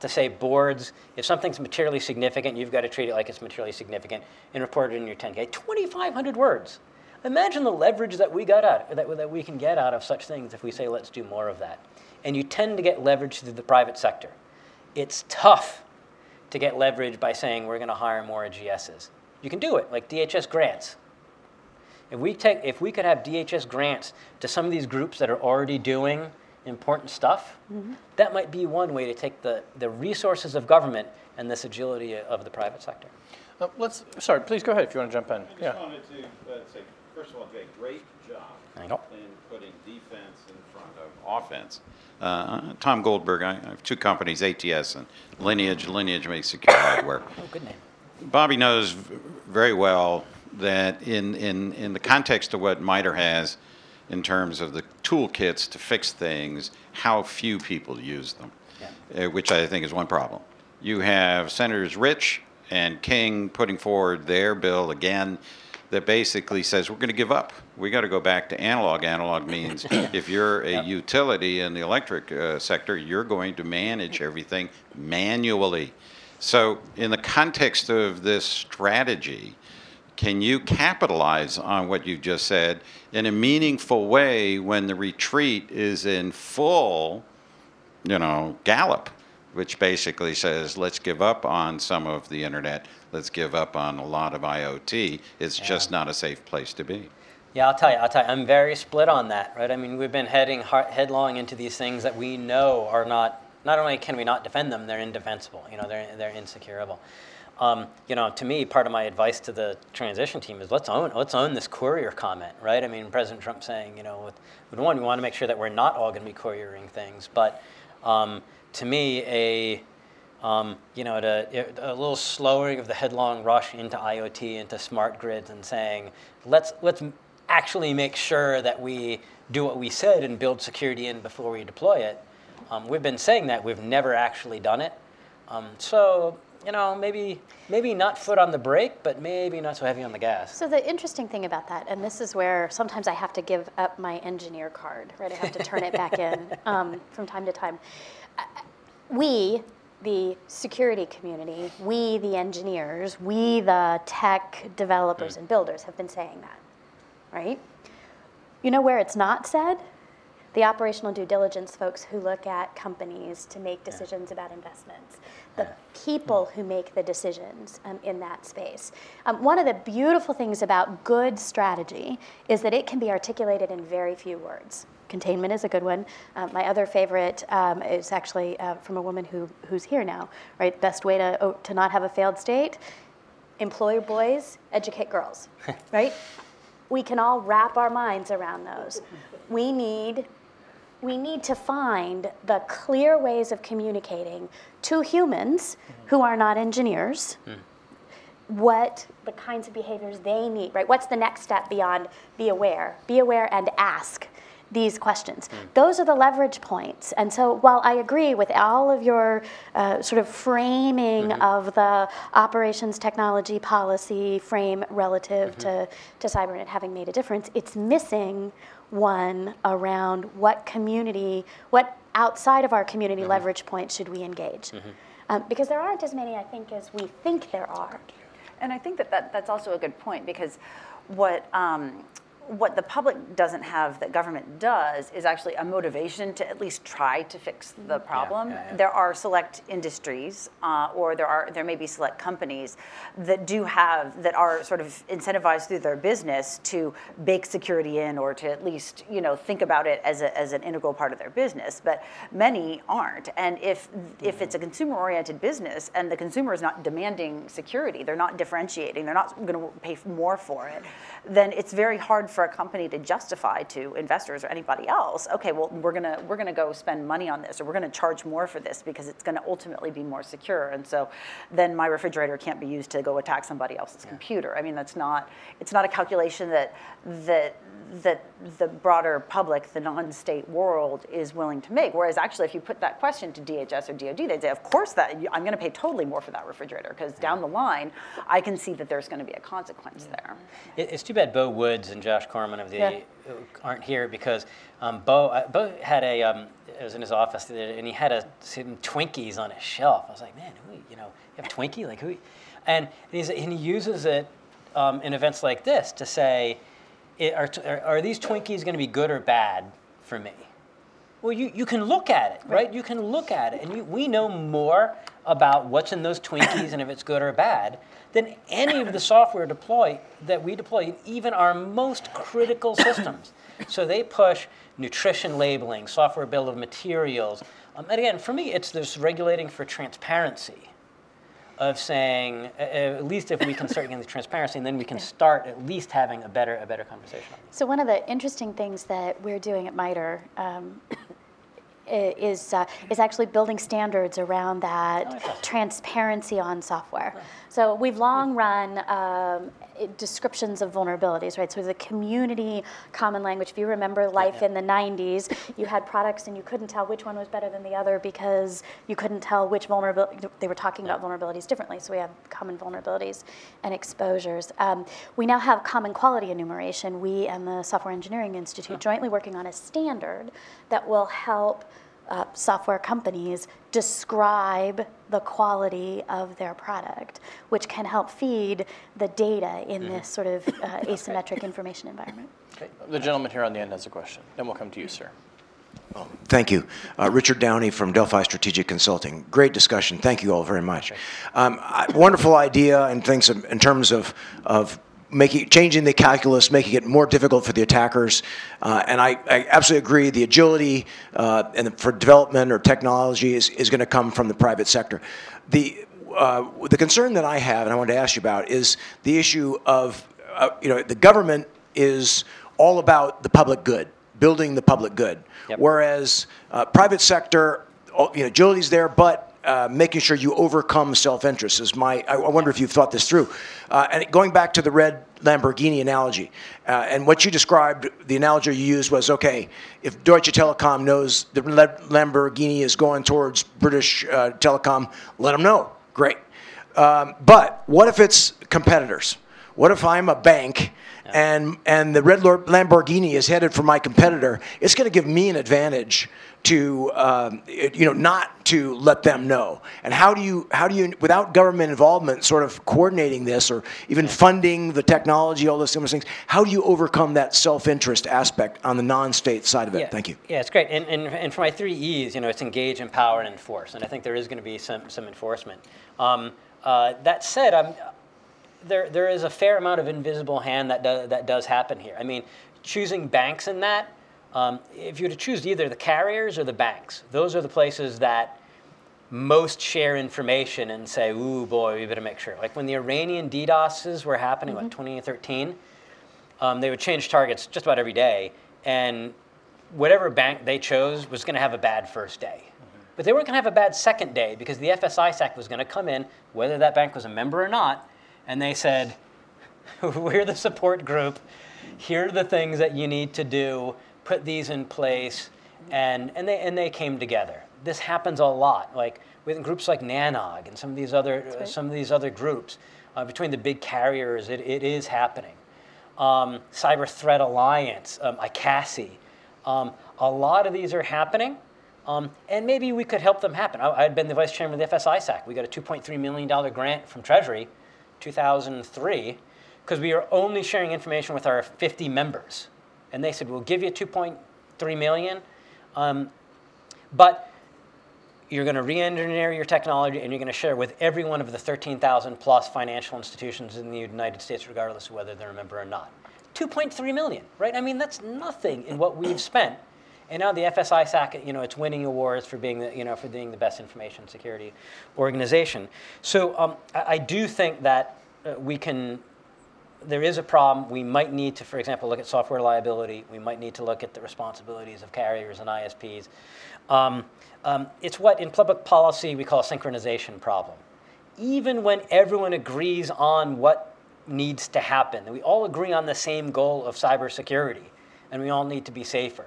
to say boards, if something's materially significant, you've got to treat it like it's materially significant and report it in your 10K. 2,500 words. Imagine the leverage that we got out, that we can get out of such things if we say, let's do more of that. And you tend to get leverage through the private sector. It's tough to get leverage by saying, we're going to hire more GSs. You can do it, like DHS grants. If we could have DHS grants to some of these groups that are already doing important stuff, that might be one way to take the resources of government and this agility of the private sector. Sorry, please go ahead if you want to jump in. I just wanted to say, first of all, Jay, great job in putting defense in front of offense. Tom Goldberg, I have two companies, ATS and Lineage. Lineage makes secure hardware. Oh, good name. Bobby knows very well that in the context of what MITRE has in terms of the toolkits to fix things, how few people use them, which I think is one problem. You have Senators Rich and King putting forward their bill again that basically says we're going to give up. We got to go back to analog. Analog means if you're a utility in the electric sector, you're going to manage everything manually. So in the context of this strategy, can you capitalize on what you just said in a meaningful way when the retreat is in full, gallop, which basically says, let's give up on some of the internet, let's give up on a lot of IoT. It's just not a safe place to be. Yeah, I'll tell you, I'm very split on that, right? I mean, we've been heading headlong into these things that we know are not only can we not defend them, they're indefensible. They're insecureable. To me, part of my advice to the transition team is let's own this courier comment, right? I mean, President Trump saying, with one, we want to make sure that we're not all going to be couriering things. But to me, a little slowing of the headlong rush into IoT, into smart grids, and saying let's actually make sure that we do what we said and build security in before we deploy it. We've been saying that. We've never actually done it. Maybe not foot on the brake, but maybe not so heavy on the gas. So the interesting thing about that, and this is where sometimes I have to give up my engineer card, right? I have to turn it back in from time to time. We, the security community, we, the engineers, we, the tech developers and builders have been saying that, right? You know where it's not said? The operational due diligence folks who look at companies to make decisions about investments, the people who make the decisions in that space. One of the beautiful things about good strategy is that it can be articulated in very few words. Containment is a good one. My other favorite is actually from a woman who's here now, right? Best way to not have a failed state, employ boys, educate girls, right? We can all wrap our minds around those. We need to find the clear ways of communicating to humans who are not engineers what the kinds of behaviors they need, right? What's the next step beyond be aware and ask these questions? Those are the leverage points. And so while I agree with all of your sort of framing of the operations technology policy frame relative to cybernet having made a difference, it's missing one around what outside of our community leverage point should we engage? Because there aren't as many, I think, as we think there are. And I think that's also a good point, because what the public doesn't have that government does is actually a motivation to at least try to fix the problem. There are select industries, or there may be select companies that are sort of incentivized through their business to bake security in, or to at least think about it as an integral part of their business. But many aren't. And if it's a consumer-oriented business and the consumer is not demanding security, they're not differentiating, they're not going to pay more for it, then it's very hard for a company to justify to investors or anybody else, okay, well, we're gonna go spend money on this, or we're gonna charge more for this because it's gonna ultimately be more secure. And so then my refrigerator can't be used to go attack somebody else's computer. I mean, that's not, it's not a calculation that, the broader public, the non-state world is willing to make. Whereas actually, if you put that question to DHS or DOD, they'd say, of course that, I'm gonna pay totally more for that refrigerator because down the line, I can see that there's gonna be a consequence there. It's too bad Bo Woods and Josh Corman of the aren't here, because Bo had a, it was in his office and he had some Twinkies on his shelf. I was like, man, who, you know, you have Twinkie, like who? And he uses it in events like this to say, are these Twinkies going to be good or bad for me? Well, you can look at it, right? You can look at it, and we know more about what's in those Twinkies and if it's good or bad than any of the software that we deploy, even our most critical systems. So they push nutrition labeling, software bill of materials. And again, for me, it's this regulating for transparency of saying, at least if we can start getting the transparency, and then we can start at least having a better conversation. So one of the interesting things that we're doing at MITRE is actually building standards around that transparency on software. Right. So we've long run descriptions of vulnerabilities, right? So the community common language, if you remember life in the 90s, you had products and you couldn't tell which one was better than the other because you couldn't tell which vulnerability, they were talking about vulnerabilities differently, so we have common vulnerabilities and exposures. We now have common quality enumeration. We and the Software Engineering Institute jointly working on a standard that will help software companies describe the quality of their product, which can help feed the data in this sort of asymmetric information environment. Okay. The gentleman here on the end has a question, then we'll come to you, sir. Well, thank you. Richard Downey from Delphi Strategic Consulting. Great discussion. Thank you all very much. Wonderful idea and things in terms of changing the calculus, making it more difficult for the attackers, and I absolutely agree. The agility and for development or technology is going to come from the private sector. The concern that I have, and I wanted to ask you about, is the issue of the government is all about the public good, building the public good, whereas private sector, agility's there, but making sure you overcome self-interest is my. I wonder if you've thought this through. And going back to the red Lamborghini analogy, and what you described, the analogy you used was, okay, if Deutsche Telekom knows the Lamborghini is going towards British Telecom, let them know. Great. But what if it's competitors? What if I'm a bank and the red Lamborghini is headed for my competitor? It's going to give me an advantage to not to let them know. And how do you without government involvement, sort of coordinating this or even funding the technology, all those similar things, how do you overcome that self-interest aspect on the non-state side of it? Thank you. Yeah, it's great. And for my 3 E's, it's engage, empower, and enforce. And I think there is going to be some enforcement. That said, there is a fair amount of invisible hand that does happen here. I mean, choosing banks in that. If you were to choose either the carriers or the banks, those are the places that most share information and say, ooh, boy, we better make sure. Like when the Iranian DDoSes were happening, like 2013, they would change targets just about every day. And whatever bank they chose was going to have a bad first day. But they weren't going to have a bad second day because the FSISAC was going to come in, whether that bank was a member or not, and they said, we're the support group. Here are the things that you need to do. Put these in place, and they came together. This happens a lot, like within groups like NANOG and some of these other groups. Between the big carriers, it is happening. Cyber Threat Alliance, ICASI, a lot of these are happening, and maybe we could help them happen. I had been the vice chairman of the FSISAC. We got a $2.3 million grant from Treasury, 2003, because we are only sharing information with our 50 members. And they said, we'll give you $2.3 million, but you're going to re-engineer your technology, and you're going to share with every one of the 13,000 plus financial institutions in the United States, regardless of whether they're a member or not. $2.3 million, right? I mean, that's nothing in what we've spent. And now the FSISAC, it's winning awards for being the best information security organization. So I do think that we can there is a problem. We might need to, for example, look at software liability. We might need to look at the responsibilities of carriers and ISPs. It's what in public policy we call a synchronization problem. Even when everyone agrees on what needs to happen, we all agree on the same goal of cybersecurity, and we all need to be safer.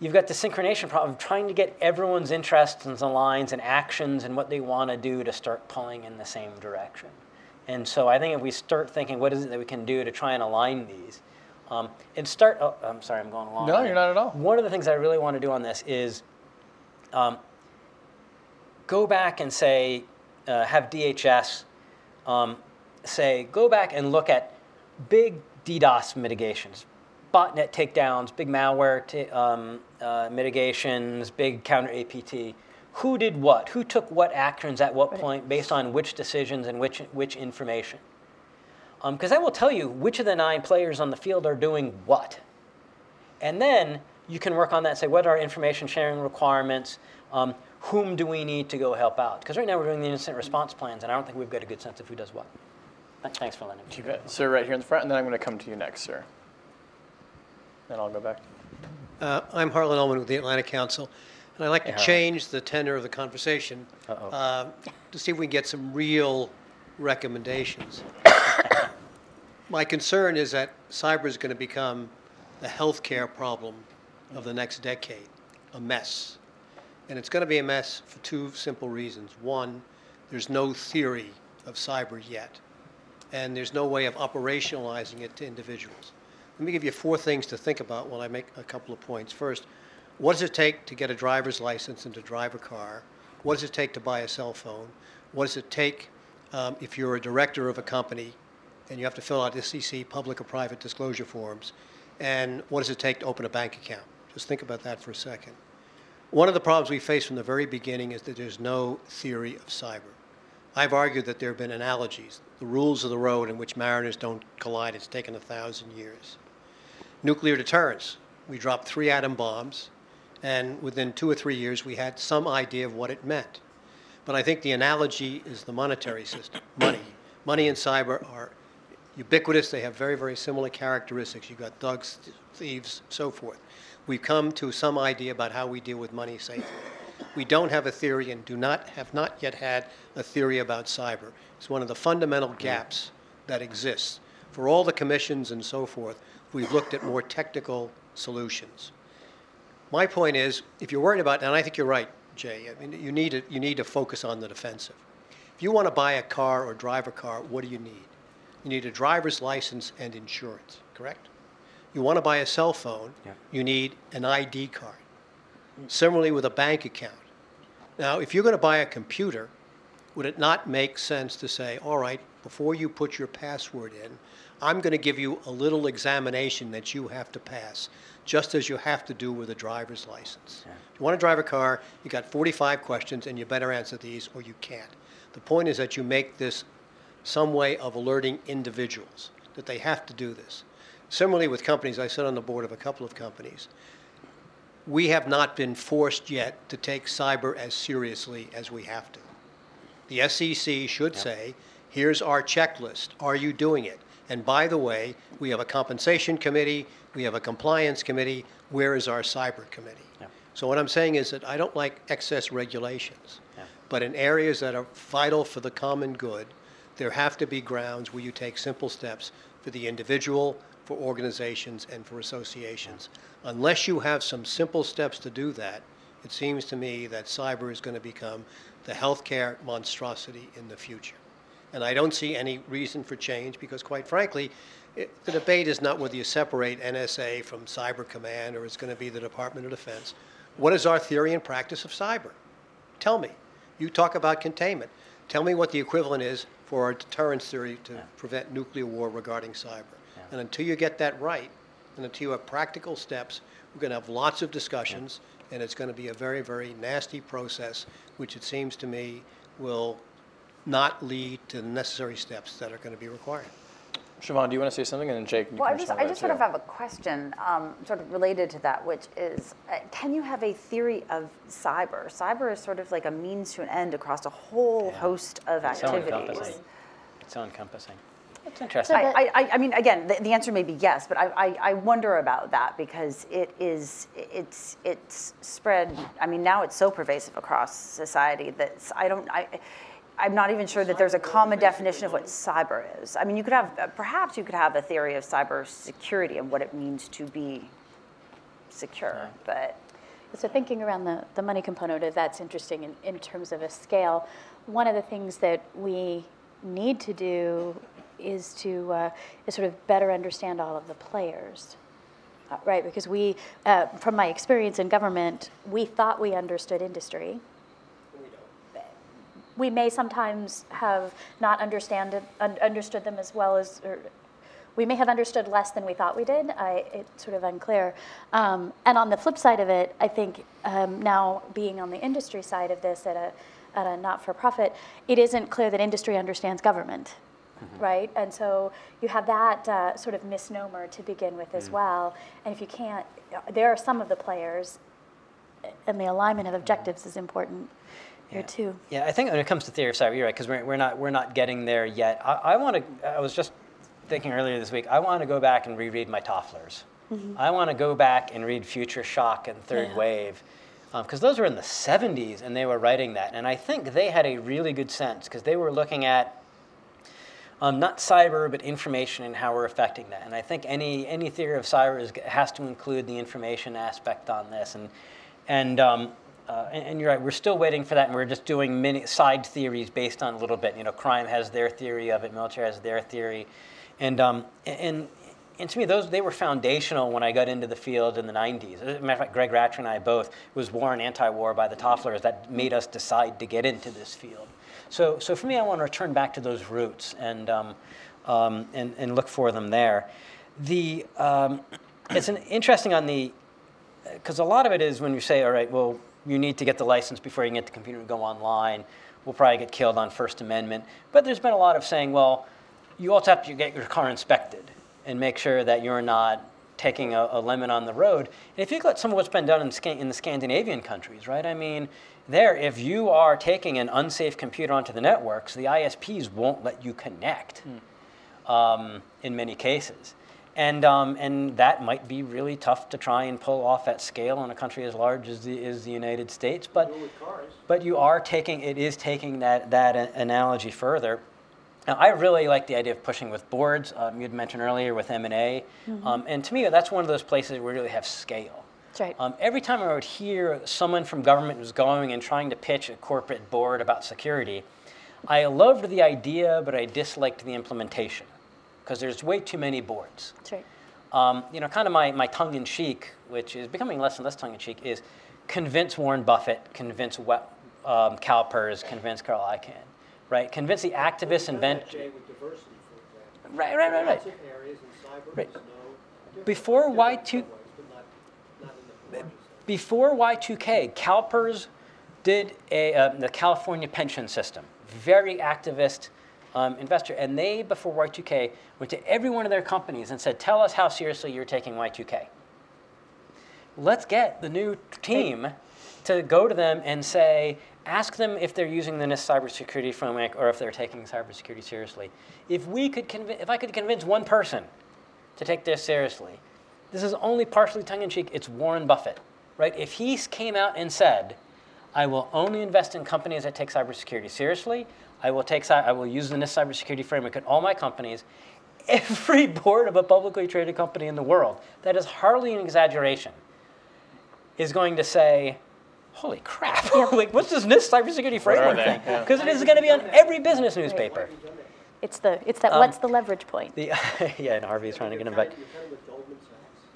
You've got the synchronization problem of trying to get everyone's interests and lines and actions and what they want to do to start pulling in the same direction. And so I think if we start thinking, what is it that we can do to try and align these? And start, oh, I'm sorry, I'm going along. No, you're not at all. One of the things I really want to do on this is go back and say, have DHS say, go back and look at big DDoS mitigations, botnet takedowns, big malware mitigations, big counter APT. Who did what? Who took what actions at what point based on which decisions and which information? Because that will tell you which of the 9 players on the field are doing what. And then you can work on that and say, what are information sharing requirements? Whom do we need to go help out? Because right now we're doing the incident response plans, and I don't think we've got a good sense of who does what. Thanks for letting me. You bet. Sir, right here in the front, and then I'm going to come to you next, sir. Then I'll go back. I'm Harlan Ullman with the Atlantic Council. And I'd like to change the tenor of the conversation to see if we can get some real recommendations. My concern is that cyber is going to become the healthcare problem of the next decade, a mess. And it's going to be a mess for 2 simple reasons. One, there's no theory of cyber yet, and there's no way of operationalizing it to individuals. Let me give you 4 things to think about while I make a couple of points. First, what does it take to get a driver's license and to drive a car? What does it take to buy a cell phone? What does it take if you're a director of a company and you have to fill out SEC public or private disclosure forms? And what does it take to open a bank account? Just think about that for a second. One of the problems we face from the very beginning is that there's no theory of cyber. I've argued that there have been analogies. The rules of the road in which mariners don't collide, it's taken 1,000 years. Nuclear deterrence. We dropped 3 atom bombs. And within 2 or 3 years, we had some idea of what it meant. But I think the analogy is the monetary system, money. Money and cyber are ubiquitous. They have very, very similar characteristics. You've got thugs, thieves, so forth. We've come to some idea about how we deal with money safely. We don't have a theory and have not yet had a theory about cyber. It's one of the fundamental gaps that exists. For all the commissions and so forth, we've looked at more technical solutions. My point is, if you're worried about, and I think you're right, Jay, I mean, you need to focus on the defensive. If you want to buy a car or drive a car, what do you need? You need a driver's license and insurance, correct? You want to buy a cell phone, you need an ID card. Similarly with a bank account. Now, if you're going to buy a computer, would it not make sense to say, all right, before you put your password in, I'm going to give you a little examination that you have to pass, just as you have to do with a driver's license. Yeah. If you want to drive a car, you got 45 questions, and you better answer these or you can't. The point is that you make this some way of alerting individuals that they have to do this. Similarly with companies, I sit on the board of a couple of companies. We have not been forced yet to take cyber as seriously as we have to. The SEC should say, here's our checklist. Are you doing it? And by the way, we have a compensation committee, we have a compliance committee, where is our cyber committee? Yeah. So what I'm saying is that I don't like excess regulations, but in areas that are vital for the common good, there have to be grounds where you take simple steps for the individual, for organizations, and for associations. Yeah. Unless you have some simple steps to do that, it seems to me that cyber is going to become the healthcare monstrosity in the future. And I don't see any reason for change because, quite frankly, the debate is not whether you separate NSA from Cyber Command or it's going to be the Department of Defense. What is our theory and practice of cyber? Tell me. You talk about containment. Tell me what the equivalent is for our deterrence theory to prevent nuclear war regarding cyber. Yeah. And until you get that right and until you have practical steps, we're going to have lots of discussions, and it's going to be a very, very nasty process, which it seems to me will not lead to the necessary steps that are going to be required. Siobhan, do you want to say something? And then Jake, you can respond. I just sort of have a question sort of related to that, which is, can you have a theory of cyber? Cyber is sort of like a means to an end across a whole host of activities. It's so encompassing. That's interesting. So I mean, again, the answer may be yes, but I wonder about that because it's spread. I mean, now it's so pervasive across society that I'm not even sure that there's a common definition of what cyber is. I mean, you could have, perhaps you could have a theory of cybersecurity and what it means to be secure, but. So thinking around the money component of that's interesting in terms of a scale. One of the things that we need to do is to sort of better understand all of the players, right? Because we, from my experience in government, we thought we understood industry. We may sometimes have not understood them as well as, or we may have understood less than we thought we did. It's sort of unclear. And on the flip side of it, I think now being on the industry side of this at a not-for-profit, it isn't clear that industry understands government, mm-hmm. right? And so you have that sort of misnomer to begin with as well. And if you can't, there are some of the players, and the alignment of objectives is important. Yeah. Too. Yeah, I think when it comes to theory of cyber, you're right, because we're not getting there yet. I was just thinking earlier this week, I want to go back and reread my Tofflers. Mm-hmm. I want to go back and read Future Shock and Third Wave, because those were in the 70s and they were writing that. And I think they had a really good sense because they were looking at not cyber, but information and how we're affecting that. And I think any theory of cyber has to include the information aspect on this. And you're right, we're still waiting for that, and we're just doing many side theories based on a little bit. You know, crime has their theory of it, military has their theory. And to me, they were foundational when I got into the field in the 90s. As a matter of fact, Greg Rattray and I both was war and anti-war by the Tofflers that made us decide to get into this field. So for me, I want to return back to those roots and look for them there. It's an interesting on the, because a lot of it is when you say, all right, well, you need to get the license before you can get the computer to go online. We'll probably get killed on First Amendment. But there's been a lot of saying, well, you also have to get your car inspected and make sure that you're not taking a lemon on the road. And if you look at some of what's been done in the Scandinavian countries, right? I mean, there, if you are taking an unsafe computer onto the networks, the ISPs won't let you connect in many cases. And that might be really tough to try and pull off at scale in a country as large as the United States. But you are taking that analogy further. Now, I really like the idea of pushing with boards. You'd mentioned earlier with M&A. Mm-hmm. And to me, that's one of those places where we really have scale. That's right. Every time I would hear someone from government was going and trying to pitch a corporate board about security, I loved the idea, but I disliked the implementation, because there's way too many boards. That's right. Kind of my tongue-in-cheek, which is becoming less and less tongue-in-cheek, is convince Warren Buffett, convince CalPERS, convince Carl Icahn, right? Convince the activists and vendors. Right. Areas in cyber, right. No before Y2, before Y2K, CalPERS did the California pension system, very activist. Investor, and they, before Y2K, went to every one of their companies and said, tell us how seriously you're taking Y2K. Let's get the new team to go to them and say, ask them if they're using the NIST cybersecurity framework or if they're taking cybersecurity seriously. If I could convince one person to take this seriously, this is only partially tongue-in-cheek, it's Warren Buffett, right? If he came out and said, I will only invest in companies that take cybersecurity seriously, I will use the NIST cybersecurity framework in all my companies, every board of a publicly traded company in the world, that is hardly an exaggeration, is going to say, holy crap, like, what's this NIST cybersecurity framework thing? Because it is going to be on every business newspaper. It's that what's the leverage point? And Harvey's trying to get invited.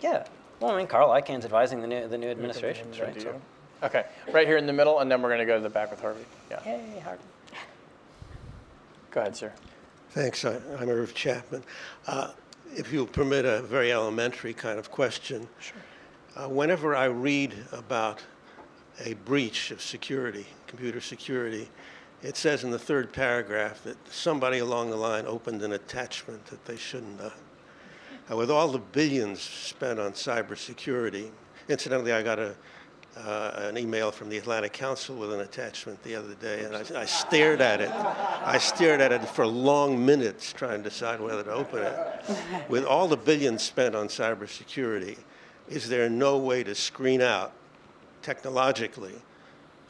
Yeah, well, I mean, Carl Icahn's advising the new administrations, right? So. Okay, right here in the middle, and then we're going to go to the back with Harvey. Yeah. Hey, Harvey. Go ahead, sir. Thanks. I'm Irv Chapman. If you'll permit a very elementary kind of question. Sure. Whenever I read about a breach of security, computer security, it says in the third paragraph that somebody along the line opened an attachment that they shouldn't have. With all the billions spent on cybersecurity, incidentally, I got an email from the Atlantic Council with an attachment the other day, and I stared at it. I stared at it for long minutes trying to decide whether to open it. With all the billions spent on cybersecurity, is there no way to screen out technologically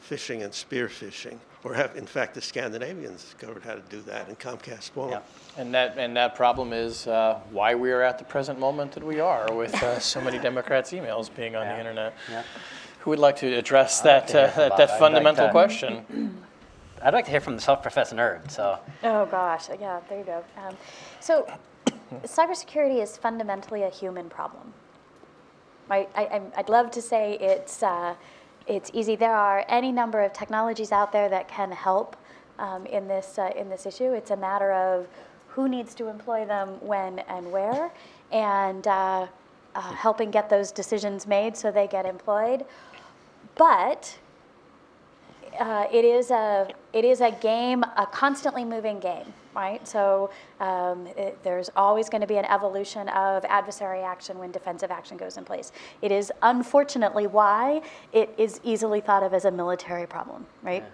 phishing and spear phishing? Or have, in fact, the Scandinavians discovered how to do that in Comcast Smaller. Yeah. And that problem is why we are at the present moment that we are, with so many Democrats' emails being on the internet. Yeah. Who would like to address that fundamental question? I'd like to hear from the self-professed nerd. So. Oh gosh, yeah, there you go. So, cybersecurity is fundamentally a human problem. Right? I'd love to say it's easy. There are any number of technologies out there that can help in this issue. It's a matter of who needs to employ them, when and where, and helping get those decisions made so they get employed. But it is a game, a constantly moving game, right? So there's always going to be an evolution of adversary action when defensive action goes in place. It is unfortunately why it is easily thought of as a military problem, right? Yeah,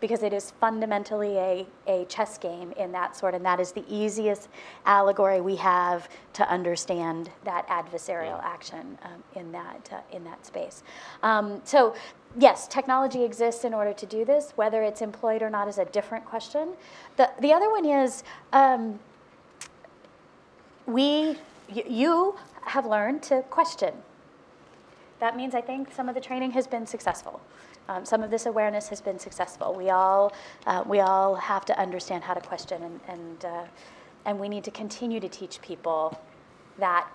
because it is fundamentally a chess game in that sort, and that is the easiest allegory we have to understand that adversarial action in that space. So. Yes, technology exists in order to do this. Whether it's employed or not is a different question. The other one is you have learned to question. That means I think some of the training has been successful. Some of this awareness has been successful. We all have to understand how to question, and we need to continue to teach people that.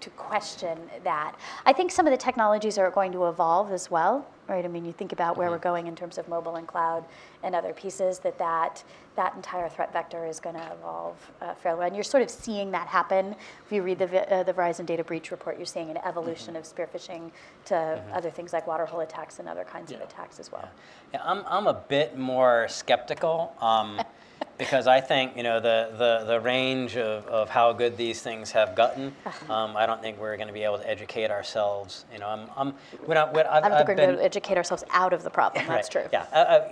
To question that. I think some of the technologies are going to evolve as well, right? I mean, you think about where we're going in terms of mobile and cloud and other pieces, that entire threat vector is going to evolve fairly well. And you're sort of seeing that happen. If you read the Verizon Data Breach Report, you're seeing an evolution of spear phishing to other things like waterhole attacks and other kinds of attacks as well. Yeah. Yeah, I'm a bit more skeptical. Because I think the range of how good these things have gotten, I don't think we're going to be able to educate ourselves. I don't think we're going to educate ourselves out of the problem. Right. That's true. Yeah.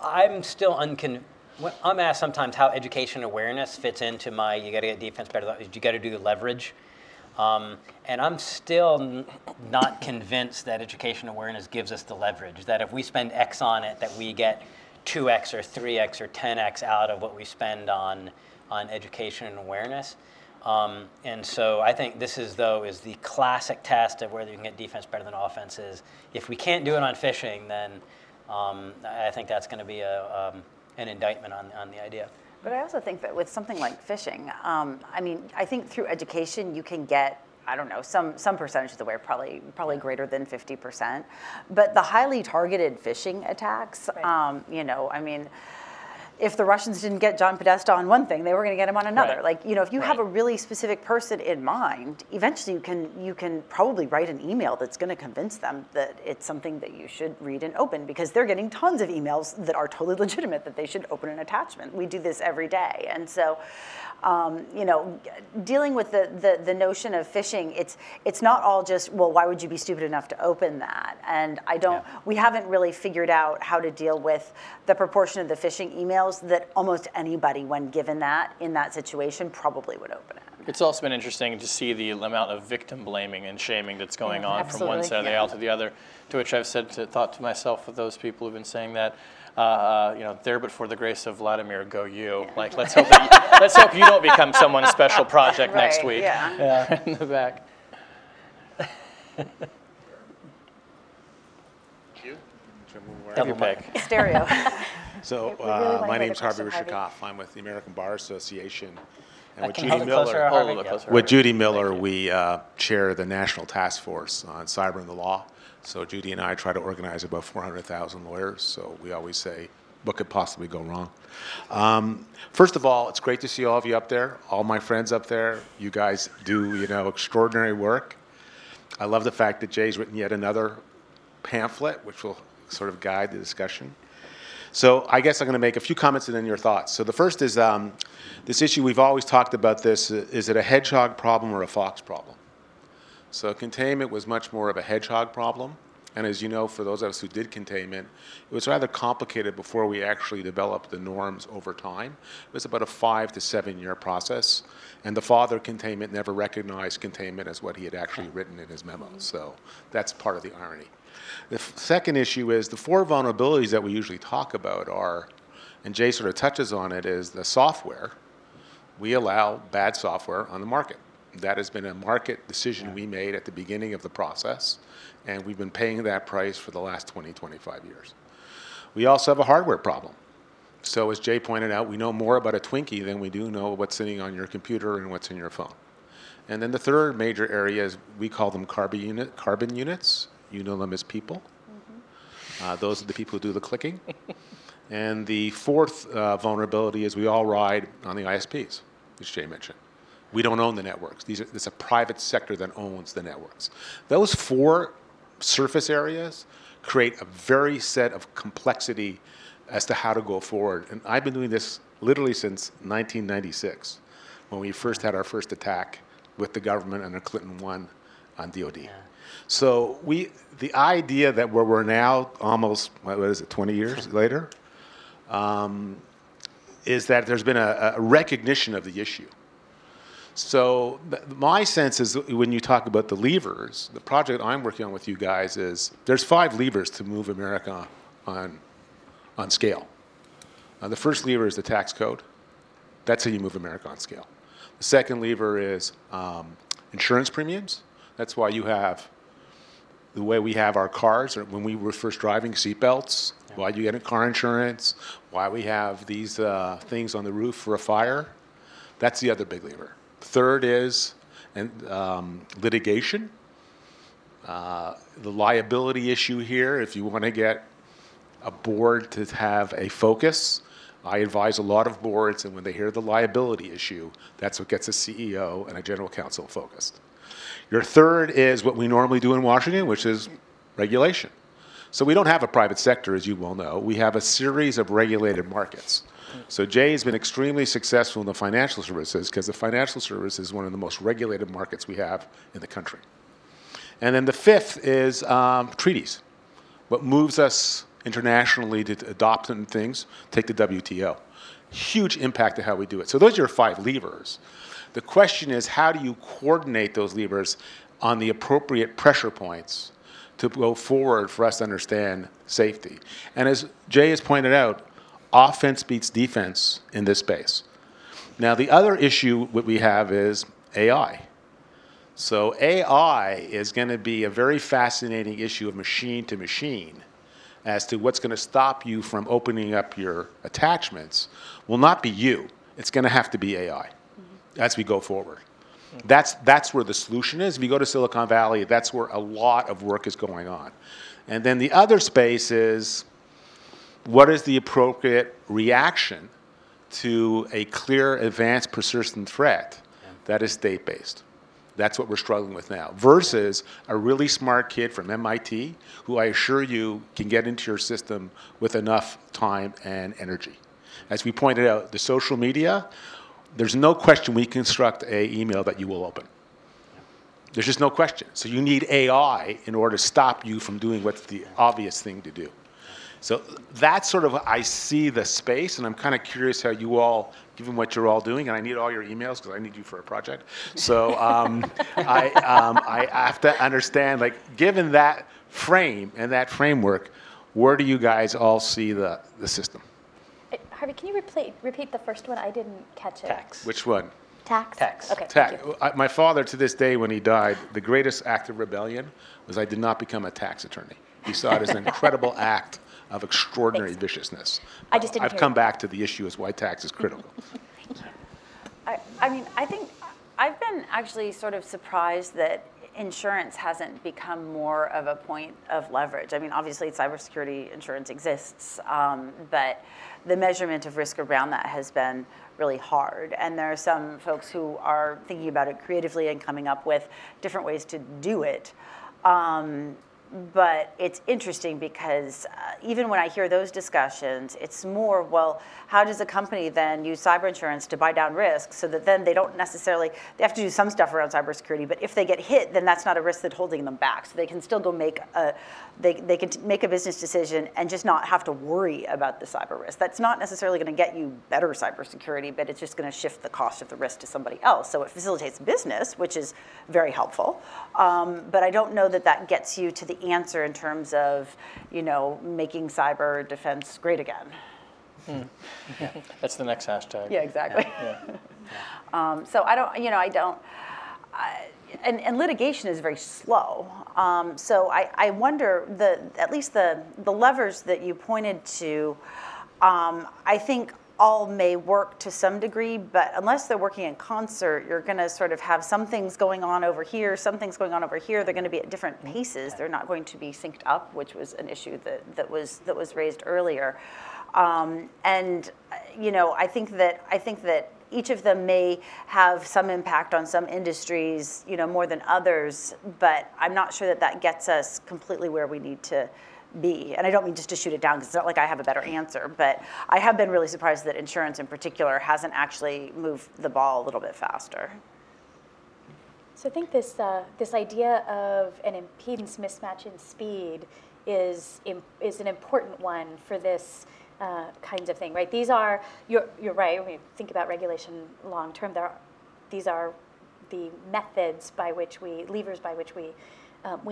I'm still I'm asked sometimes how education awareness fits into my you got to get defense better. You got to do leverage, and I'm still not convinced that education awareness gives us the leverage. That if we spend X on it, that we get 2x or 3x or 10x out of what we spend on education and awareness, and so I think this is the classic test of whether you can get defense better than offense. Is if we can't do it on phishing, then I think that's going to be an indictment on the idea. But I also think that with something like phishing, I think through education you can get. I don't know, some percentage of the way, probably greater than 50%. But the highly targeted phishing attacks, right. If the Russians didn't get John Podesta on one thing, they were going to get him on another. Right. If you have a really specific person in mind, eventually you can probably write an email that's going to convince them that it's something that you should read and open, because they're getting tons of emails that are totally legitimate that they should open an attachment. We do this every day, and so dealing with the notion of phishing, it's not all just why would you be stupid enough to open that? And we haven't really figured out how to deal with the proportion of the phishing email that almost anybody, when given that in that situation, probably would open it. It's also been interesting to see the amount of victim blaming and shaming that's going on from one side of the aisle to the other, to which I've thought to myself, of those people who've been saying that, there but for the grace of Vladimir, go you. Yeah. Like, let's hope you don't become someone's special project next week. Yeah. In the back. You? Double mic. Stereo. So my name's Harvey Rishakoff. I'm with the American Bar Association, and with Judy Miller, we chair the National Task Force on Cyber and the Law. So Judy and I try to organize about 400,000 lawyers. So we always say, what could possibly go wrong? First of all, it's great to see all of you up there, all my friends up there. You guys do extraordinary work. I love the fact that Jay's written yet another pamphlet, which will sort of guide the discussion. So I guess I'm going to make a few comments and then your thoughts. So the first is this issue. We've always talked about this. Is it a hedgehog problem or a fox problem? So containment was much more of a hedgehog problem. And as you know, for those of us who did containment, it was rather complicated before we actually developed the norms over time. It was about a 5 to 7 year process. And the father of containment never recognized containment as what he had actually written in his memo. So that's part of the irony. The second issue is the four vulnerabilities that we usually talk about are, and Jay sort of touches on it, is the software. We allow bad software on the market. That has been a market decision we made at the beginning of the process, and we've been paying that price for the last 20, 25 years. We also have a hardware problem. So as Jay pointed out, we know more about a Twinkie than we do know what's sitting on your computer and what's in your phone. And then the third major area is we call them carbon units. You know them as people. Mm-hmm. Those are the people who do the clicking. And the fourth vulnerability is we all ride on the ISPs, which Jay mentioned. We don't own the networks. It's a private sector that owns the networks. Those four surface areas create a very set of complexity as to how to go forward. And I've been doing this literally since 1996, when we first had our first attack with the government under Clinton 1 on DOD. Yeah. So the idea that where we're now almost, 20 years later, is that there's been a recognition of the issue. So my sense is when you talk about the levers, the project I'm working on with you guys is there's 5 levers to move America on scale. The first lever is the tax code. That's how you move America on scale. The second lever is insurance premiums. That's why you have the way we have our cars, or when we were first driving, seatbelts, why you get a car insurance, why we have these things on the roof for a fire. That's the other big lever. Third is litigation. The liability issue here, if you want to get a board to have a focus, I advise a lot of boards, and when they hear the liability issue, that's what gets a CEO and a general counsel focused. Your third is what we normally do in Washington, which is regulation. So we don't have a private sector, as you well know. We have a series of regulated markets. So Jay has been extremely successful in the financial services because the financial service is one of the most regulated markets we have in the country. And then the fifth is treaties. What moves us internationally to adopt things, take the WTO. Huge impact to how we do it. So those are your 5 levers. The question is, how do you coordinate those levers on the appropriate pressure points to go forward for us to understand safety? And as Jay has pointed out, offense beats defense in this space. Now, the other issue what we have is AI. So AI is going to be a very fascinating issue of machine to machine as to what's going to stop you from opening up your attachments will not be you. It's going to have to be AI as we go forward. That's where the solution is. If you go to Silicon Valley, that's where a lot of work is going on. And then the other space is, what is the appropriate reaction to a clear, advanced, persistent threat that is state-based? That's what we're struggling with now, versus a really smart kid from MIT who I assure you can get into your system with enough time and energy. As we pointed out, the social media, there's no question we construct an email that you will open. There's just no question. So you need AI in order to stop you from doing what's the obvious thing to do. So that's sort of, I see the space, and I'm kind of curious how you all, given what you're all doing, and I need all your emails because I need you for a project. So I have to understand, like, given that frame and that framework, where do you guys all see the system? Harvey, can you repeat the first one? I didn't catch it. Tax. Which one? Tax. Tax. Okay. Tax. My father, to this day, when he died, the greatest act of rebellion was I did not become a tax attorney. He saw it as an incredible act of extraordinary viciousness. I've come back to the issue as why tax is critical. Thank you. I think I've been actually sort of surprised that insurance hasn't become more of a point of leverage. I mean, obviously, cybersecurity insurance exists, but the measurement of risk around that has been really hard. And there are some folks who are thinking about it creatively and coming up with different ways to do it. But it's interesting because even when I hear those discussions, it's more, well, how does a company then use cyber insurance to buy down risk so that then they don't necessarily, they have to do some stuff around cybersecurity, but if they get hit, then that's not a risk that's holding them back. So they can still go make a, they can make a business decision and just not have to worry about the cyber risk. That's not necessarily going to get you better cybersecurity, but it's just going to shift the cost of the risk to somebody else. So it facilitates business, which is very helpful. But I don't know that that gets you to the answer in terms of, you know, making cyber defense great again. Mm. Yeah. That's the next hashtag. Yeah, exactly. Yeah. Yeah. So I don't, you know, and litigation is very slow. So I wonder, at least the levers that you pointed to, I think all may work to some degree, but unless they're working in concert, you're going to sort of have some things going on over here, some things going on over here. They're going to be at different paces. They're not going to be synced up, which was an issue that was raised earlier. And you know, I think that each of them may have some impact on some industries, you know, more than others. But I'm not sure that that gets us completely where we need to be. And I don't mean just to shoot it down, because it's not like I have a better answer, but I have been really surprised that insurance in particular hasn't actually moved the ball a little bit faster. So I think this idea of an impedance mismatch in speed is an important one for this kinds of thing, right? These are, you're right, when you think about regulation long term, these are the methods by which we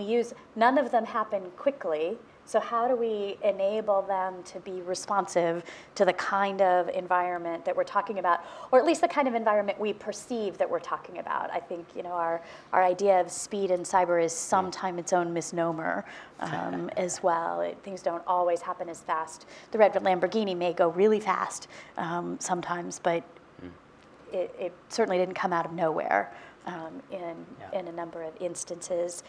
use. None of them happen quickly. So how do we enable them to be responsive to the kind of environment that we're talking about, or at least the kind of environment we perceive that we're talking about? I think, you know, our idea of speed in cyber is sometimes its own misnomer as well. Things don't always happen as fast. The red Lamborghini may go really fast sometimes, but it certainly didn't come out of nowhere in a number of instances.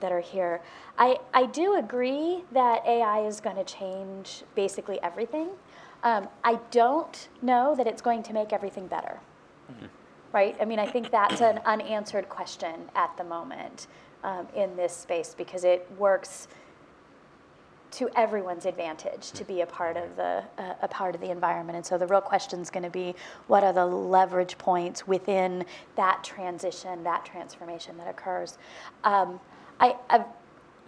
That are here. I do agree that AI is going to change basically everything. I don't know that it's going to make everything better, mm-hmm. right? I mean, I think that's an unanswered question at the moment in this space, because it works to everyone's advantage to be a part of the environment. And so the real question is going to be, what are the leverage points within that transition, that transformation that occurs? I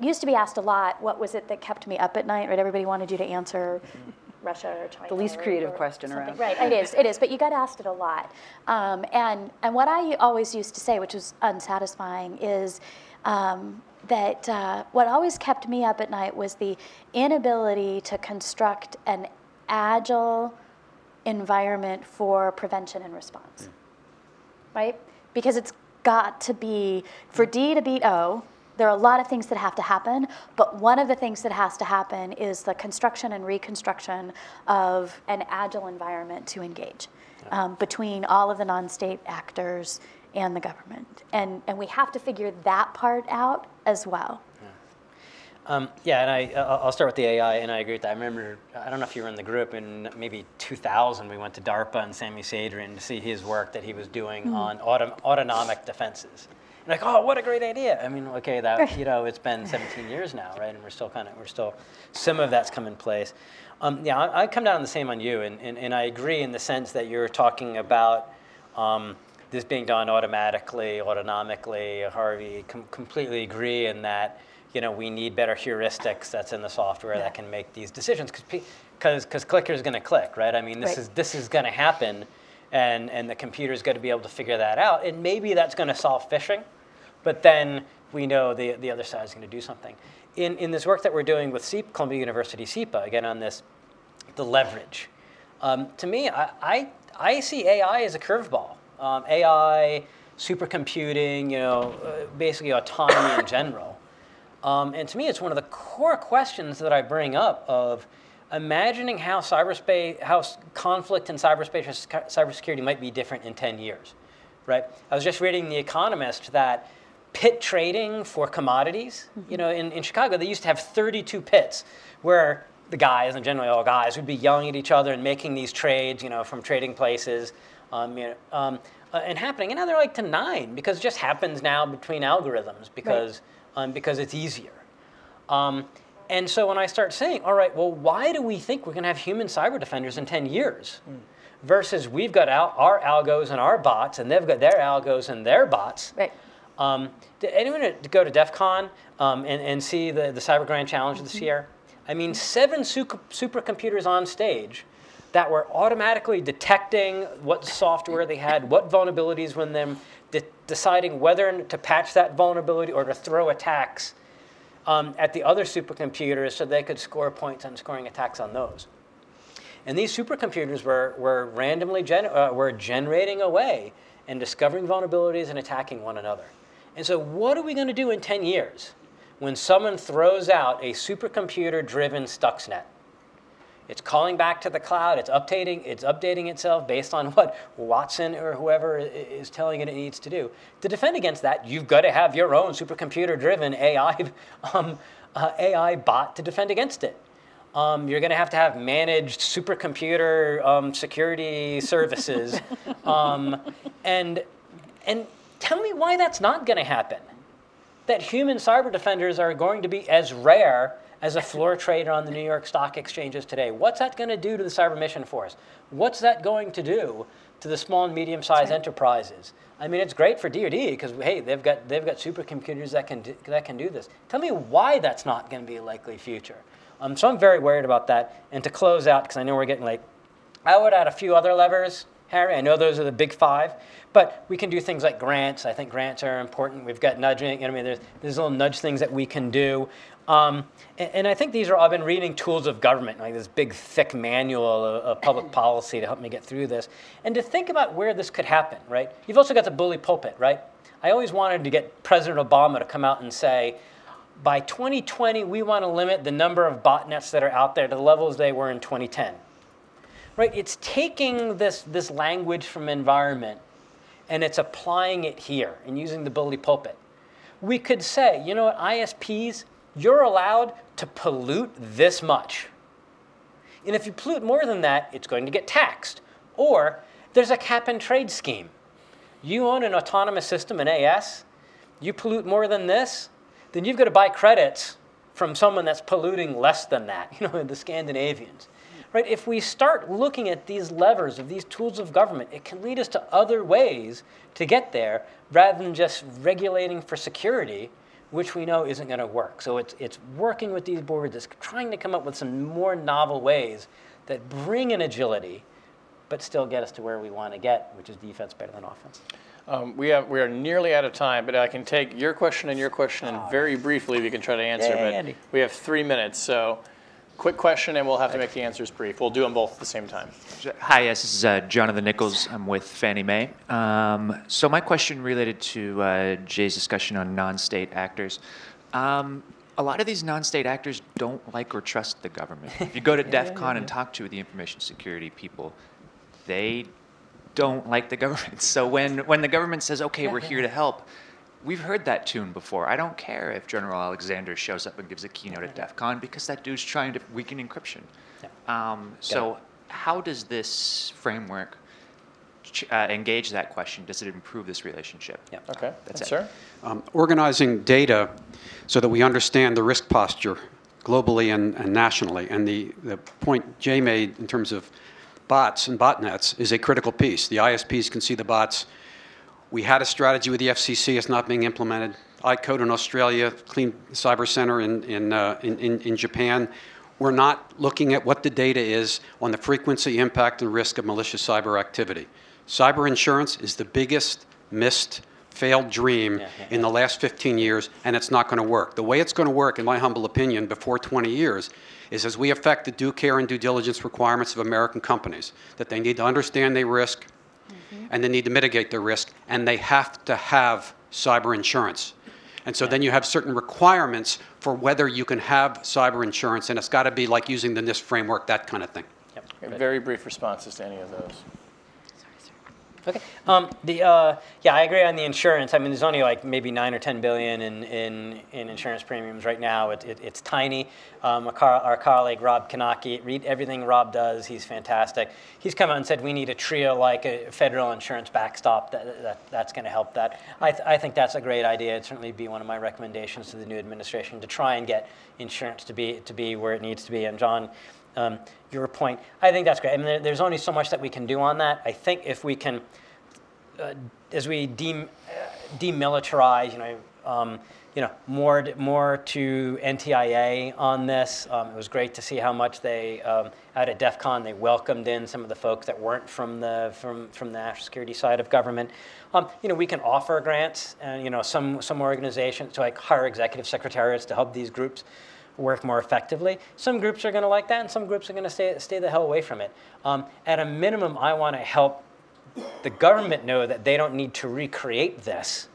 used to be asked a lot, what was it that kept me up at night, right? Everybody wanted you to answer Russia or China. The least creative question around. Right, it is, but you got asked it a lot. And what I always used to say, which was unsatisfying, is that what always kept me up at night was the inability to construct an agile environment for prevention and response, right? Because it's got to be, for D to beat O, there are a lot of things that have to happen, but one of the things that has to happen is the construction and reconstruction of an agile environment to engage between all of the non-state actors and the government. And we have to figure that part out as well. Yeah, and I'll start with the AI, and I agree with that. I remember, I don't know if you were in the group, in maybe 2000, we went to DARPA and Sami Sadrin to see his work that he was doing on autonomic defenses. And like, oh, what a great idea. I mean, okay, that, you know, it's been 17 years now, right? And we're still, some of that's come in place. Yeah, I come down the same on you, and I agree in the sense that you're talking about this being done automatically, autonomically. Harvey, completely agree in that, you know, we need better heuristics that's in the software that can make these decisions, because clicker's going to click, right? I mean, this is going to happen, and the computer's going to be able to figure that out, and maybe that's going to solve phishing, but then we know the other side is going to do something. In this work that we're doing with Columbia University SEPA, again on this, the leverage. To me, I see AI as a curveball. AI, supercomputing, you know, basically autonomy in general. And to me, it's one of the core questions that I bring up of imagining how cyberspace, how conflict in cyberspace, cybersecurity might be different in 10 years, right? I was just reading The Economist that pit trading for commodities, you know, in Chicago, they used to have 32 pits where the guys, and generally all guys, would be yelling at each other and making these trades, you know, from trading places. And happening, and now they're like to 9, because it just happens now between algorithms, because it's easier. And so when I start saying, all right, well, why do we think we're going to have human cyber defenders in 10 years versus we've got our algos and our bots, and they've got their algos and their bots? Right. Did anyone go to DEF CON and see the Cyber Grand Challenge this year? I mean, 7 supercomputers on stage that were automatically detecting what software they had, what vulnerabilities were in them, deciding whether to patch that vulnerability or to throw attacks at the other supercomputers so they could score points on scoring attacks on those. And these supercomputers were randomly generating away and discovering vulnerabilities and attacking one another. And so what are we going to do in 10 years when someone throws out a supercomputer-driven Stuxnet? It's calling back to the cloud. It's updating itself based on what Watson or whoever is telling it needs to do. To defend against that, you've got to have your own supercomputer-driven AI bot to defend against it. You're going to have managed supercomputer security services. And tell me why that's not going to happen. That human cyber defenders are going to be as rare as a floor trader on the New York Stock Exchanges today. What's that going to do to the cyber mission for us? What's that going to do to the small and medium-sized enterprises? I mean, it's great for DoD because, hey, they've got supercomputers that can do this. Tell me why that's not going to be a likely future. So I'm very worried about that. And to close out, because I know we're getting late, I would add a few other levers, Harry. I know those are the big 5. But we can do things like grants. I think grants are important. We've got nudging. I mean, there's little nudge things that we can do. And I think these are, I've been reading Tools of Government, like this big, thick manual of public policy to help me get through this. And to think about where this could happen, right? You've also got the bully pulpit, right? I always wanted to get President Obama to come out and say, by 2020, we want to limit the number of botnets that are out there to the levels they were in 2010. Right? It's taking this language from environment, and it's applying it here and using the bully pulpit. We could say, you know what, ISPs, you're allowed to pollute this much. And if you pollute more than that, it's going to get taxed. Or there's a cap and trade scheme. You own an autonomous system, an AS. You pollute more than this, then you've got to buy credits from someone that's polluting less than that, you know, the Scandinavians. Right? If we start looking at these levers of these tools of government, it can lead us to other ways to get there rather than just regulating for security, which we know isn't going to work. So it's working with these boards. It's trying to come up with some more novel ways that bring in agility, but still get us to where we want to get, which is defense better than offense. We are nearly out of time, but I can take your question and your question, and very briefly we can try to answer. But we have 3 minutes, so quick question, and we'll have to make the answers brief. We'll do them both at the same time. Hi, yes, this is Jonathan Nichols. I'm with Fannie Mae. So my question related to Jay's discussion on non-state actors. A lot of these non-state actors don't like or trust the government. If you go to DEF CON and talk to the information security people, they don't like the government. So when the government says, okay, we're here to help, we've heard that tune before. I don't care if General Alexander shows up and gives a keynote at DEF CON because that dude's trying to weaken encryption. So how does this framework engage that question? Does it improve this relationship? Yeah. Okay. That's it. Organizing data so that we understand the risk posture globally and nationally. And the point Jay made in terms of bots and botnets is a critical piece. The ISPs can see the bots. We had a strategy with the FCC. It's not being implemented. ICODE in Australia, Clean Cyber Center in Japan. We're not looking at what the data is on the frequency, impact, and risk of malicious cyber activity. Cyber insurance is the biggest missed, failed dream in the last 15 years, and it's not going to work. The way it's going to work, in my humble opinion, before 20 years, is as we affect the due care and due diligence requirements of American companies, that they need to understand their risk, and they need to mitigate their risk, and they have to have cyber insurance. And so then you have certain requirements for whether you can have cyber insurance, and it's got to be like using the NIST framework, that kind of thing. Very brief responses to any of those. Okay. Yeah, I agree on the insurance. I mean, there's only like maybe 9 or 10 billion in insurance premiums right now. It's tiny. Our colleague Rob Kanaki, read everything Rob does. He's fantastic. He's come out and said we need a TRIO, like a federal insurance backstop. That's going to help that. I think that's a great idea. It'd certainly be one of my recommendations to the new administration to try and get insurance to be where it needs to be. And John, your point, I think that's great. I mean, there's only so much that we can do on that. I think if we can, as we demilitarize, more to NTIA on this. It was great to see how much they out at DEF CON they welcomed in some of the folks that weren't from the national security side of government. We can offer grants, and some organizations to like hire executive secretariats to help these groups work more effectively. Some groups are going to like that, and some groups are going to stay the hell away from it. At a minimum, I want to help the government know that they don't need to recreate this.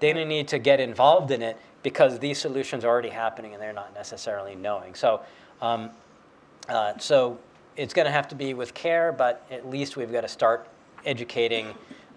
They don't need to get involved in it because these solutions are already happening and they're not necessarily knowing. So, so it's going to have to be with care, but at least we've got to start educating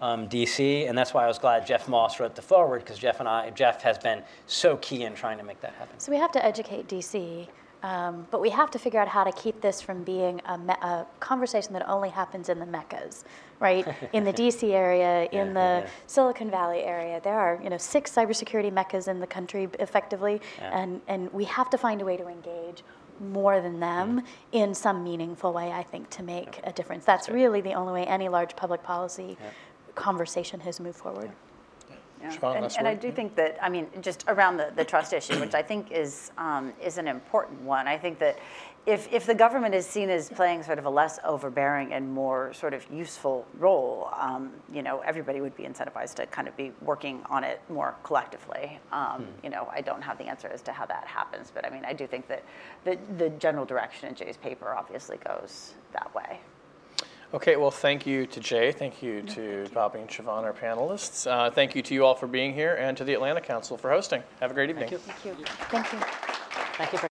DC, and that's why I was glad Jeff Moss wrote the foreword, because Jeff has been so key in trying to make that happen. So we have to educate DC, but we have to figure out how to keep this from being a conversation that only happens in the meccas, right? In the DC area, in the Silicon Valley area, there are 6 cybersecurity meccas in the country, effectively, and we have to find a way to engage more than them in some meaningful way, I think, to make a difference. That's really the only way any large public policy conversation has moved forward. Yeah. Yeah. And I do think that, I mean, just around the trust issue, which I think is an important one. I think that if the government is seen as playing sort of a less overbearing and more sort of useful role, everybody would be incentivized to kind of be working on it more collectively. I don't have the answer as to how that happens, but I mean, I do think that the general direction in Jay's paper obviously goes that way. Okay, well, thank you to Jay. Thank you to Bobby and Siobhan, our panelists. Thank you to you all for being here, and to the Atlantic Council for hosting. Have a great evening. Thank you. Thank you. Thank you. Thank you for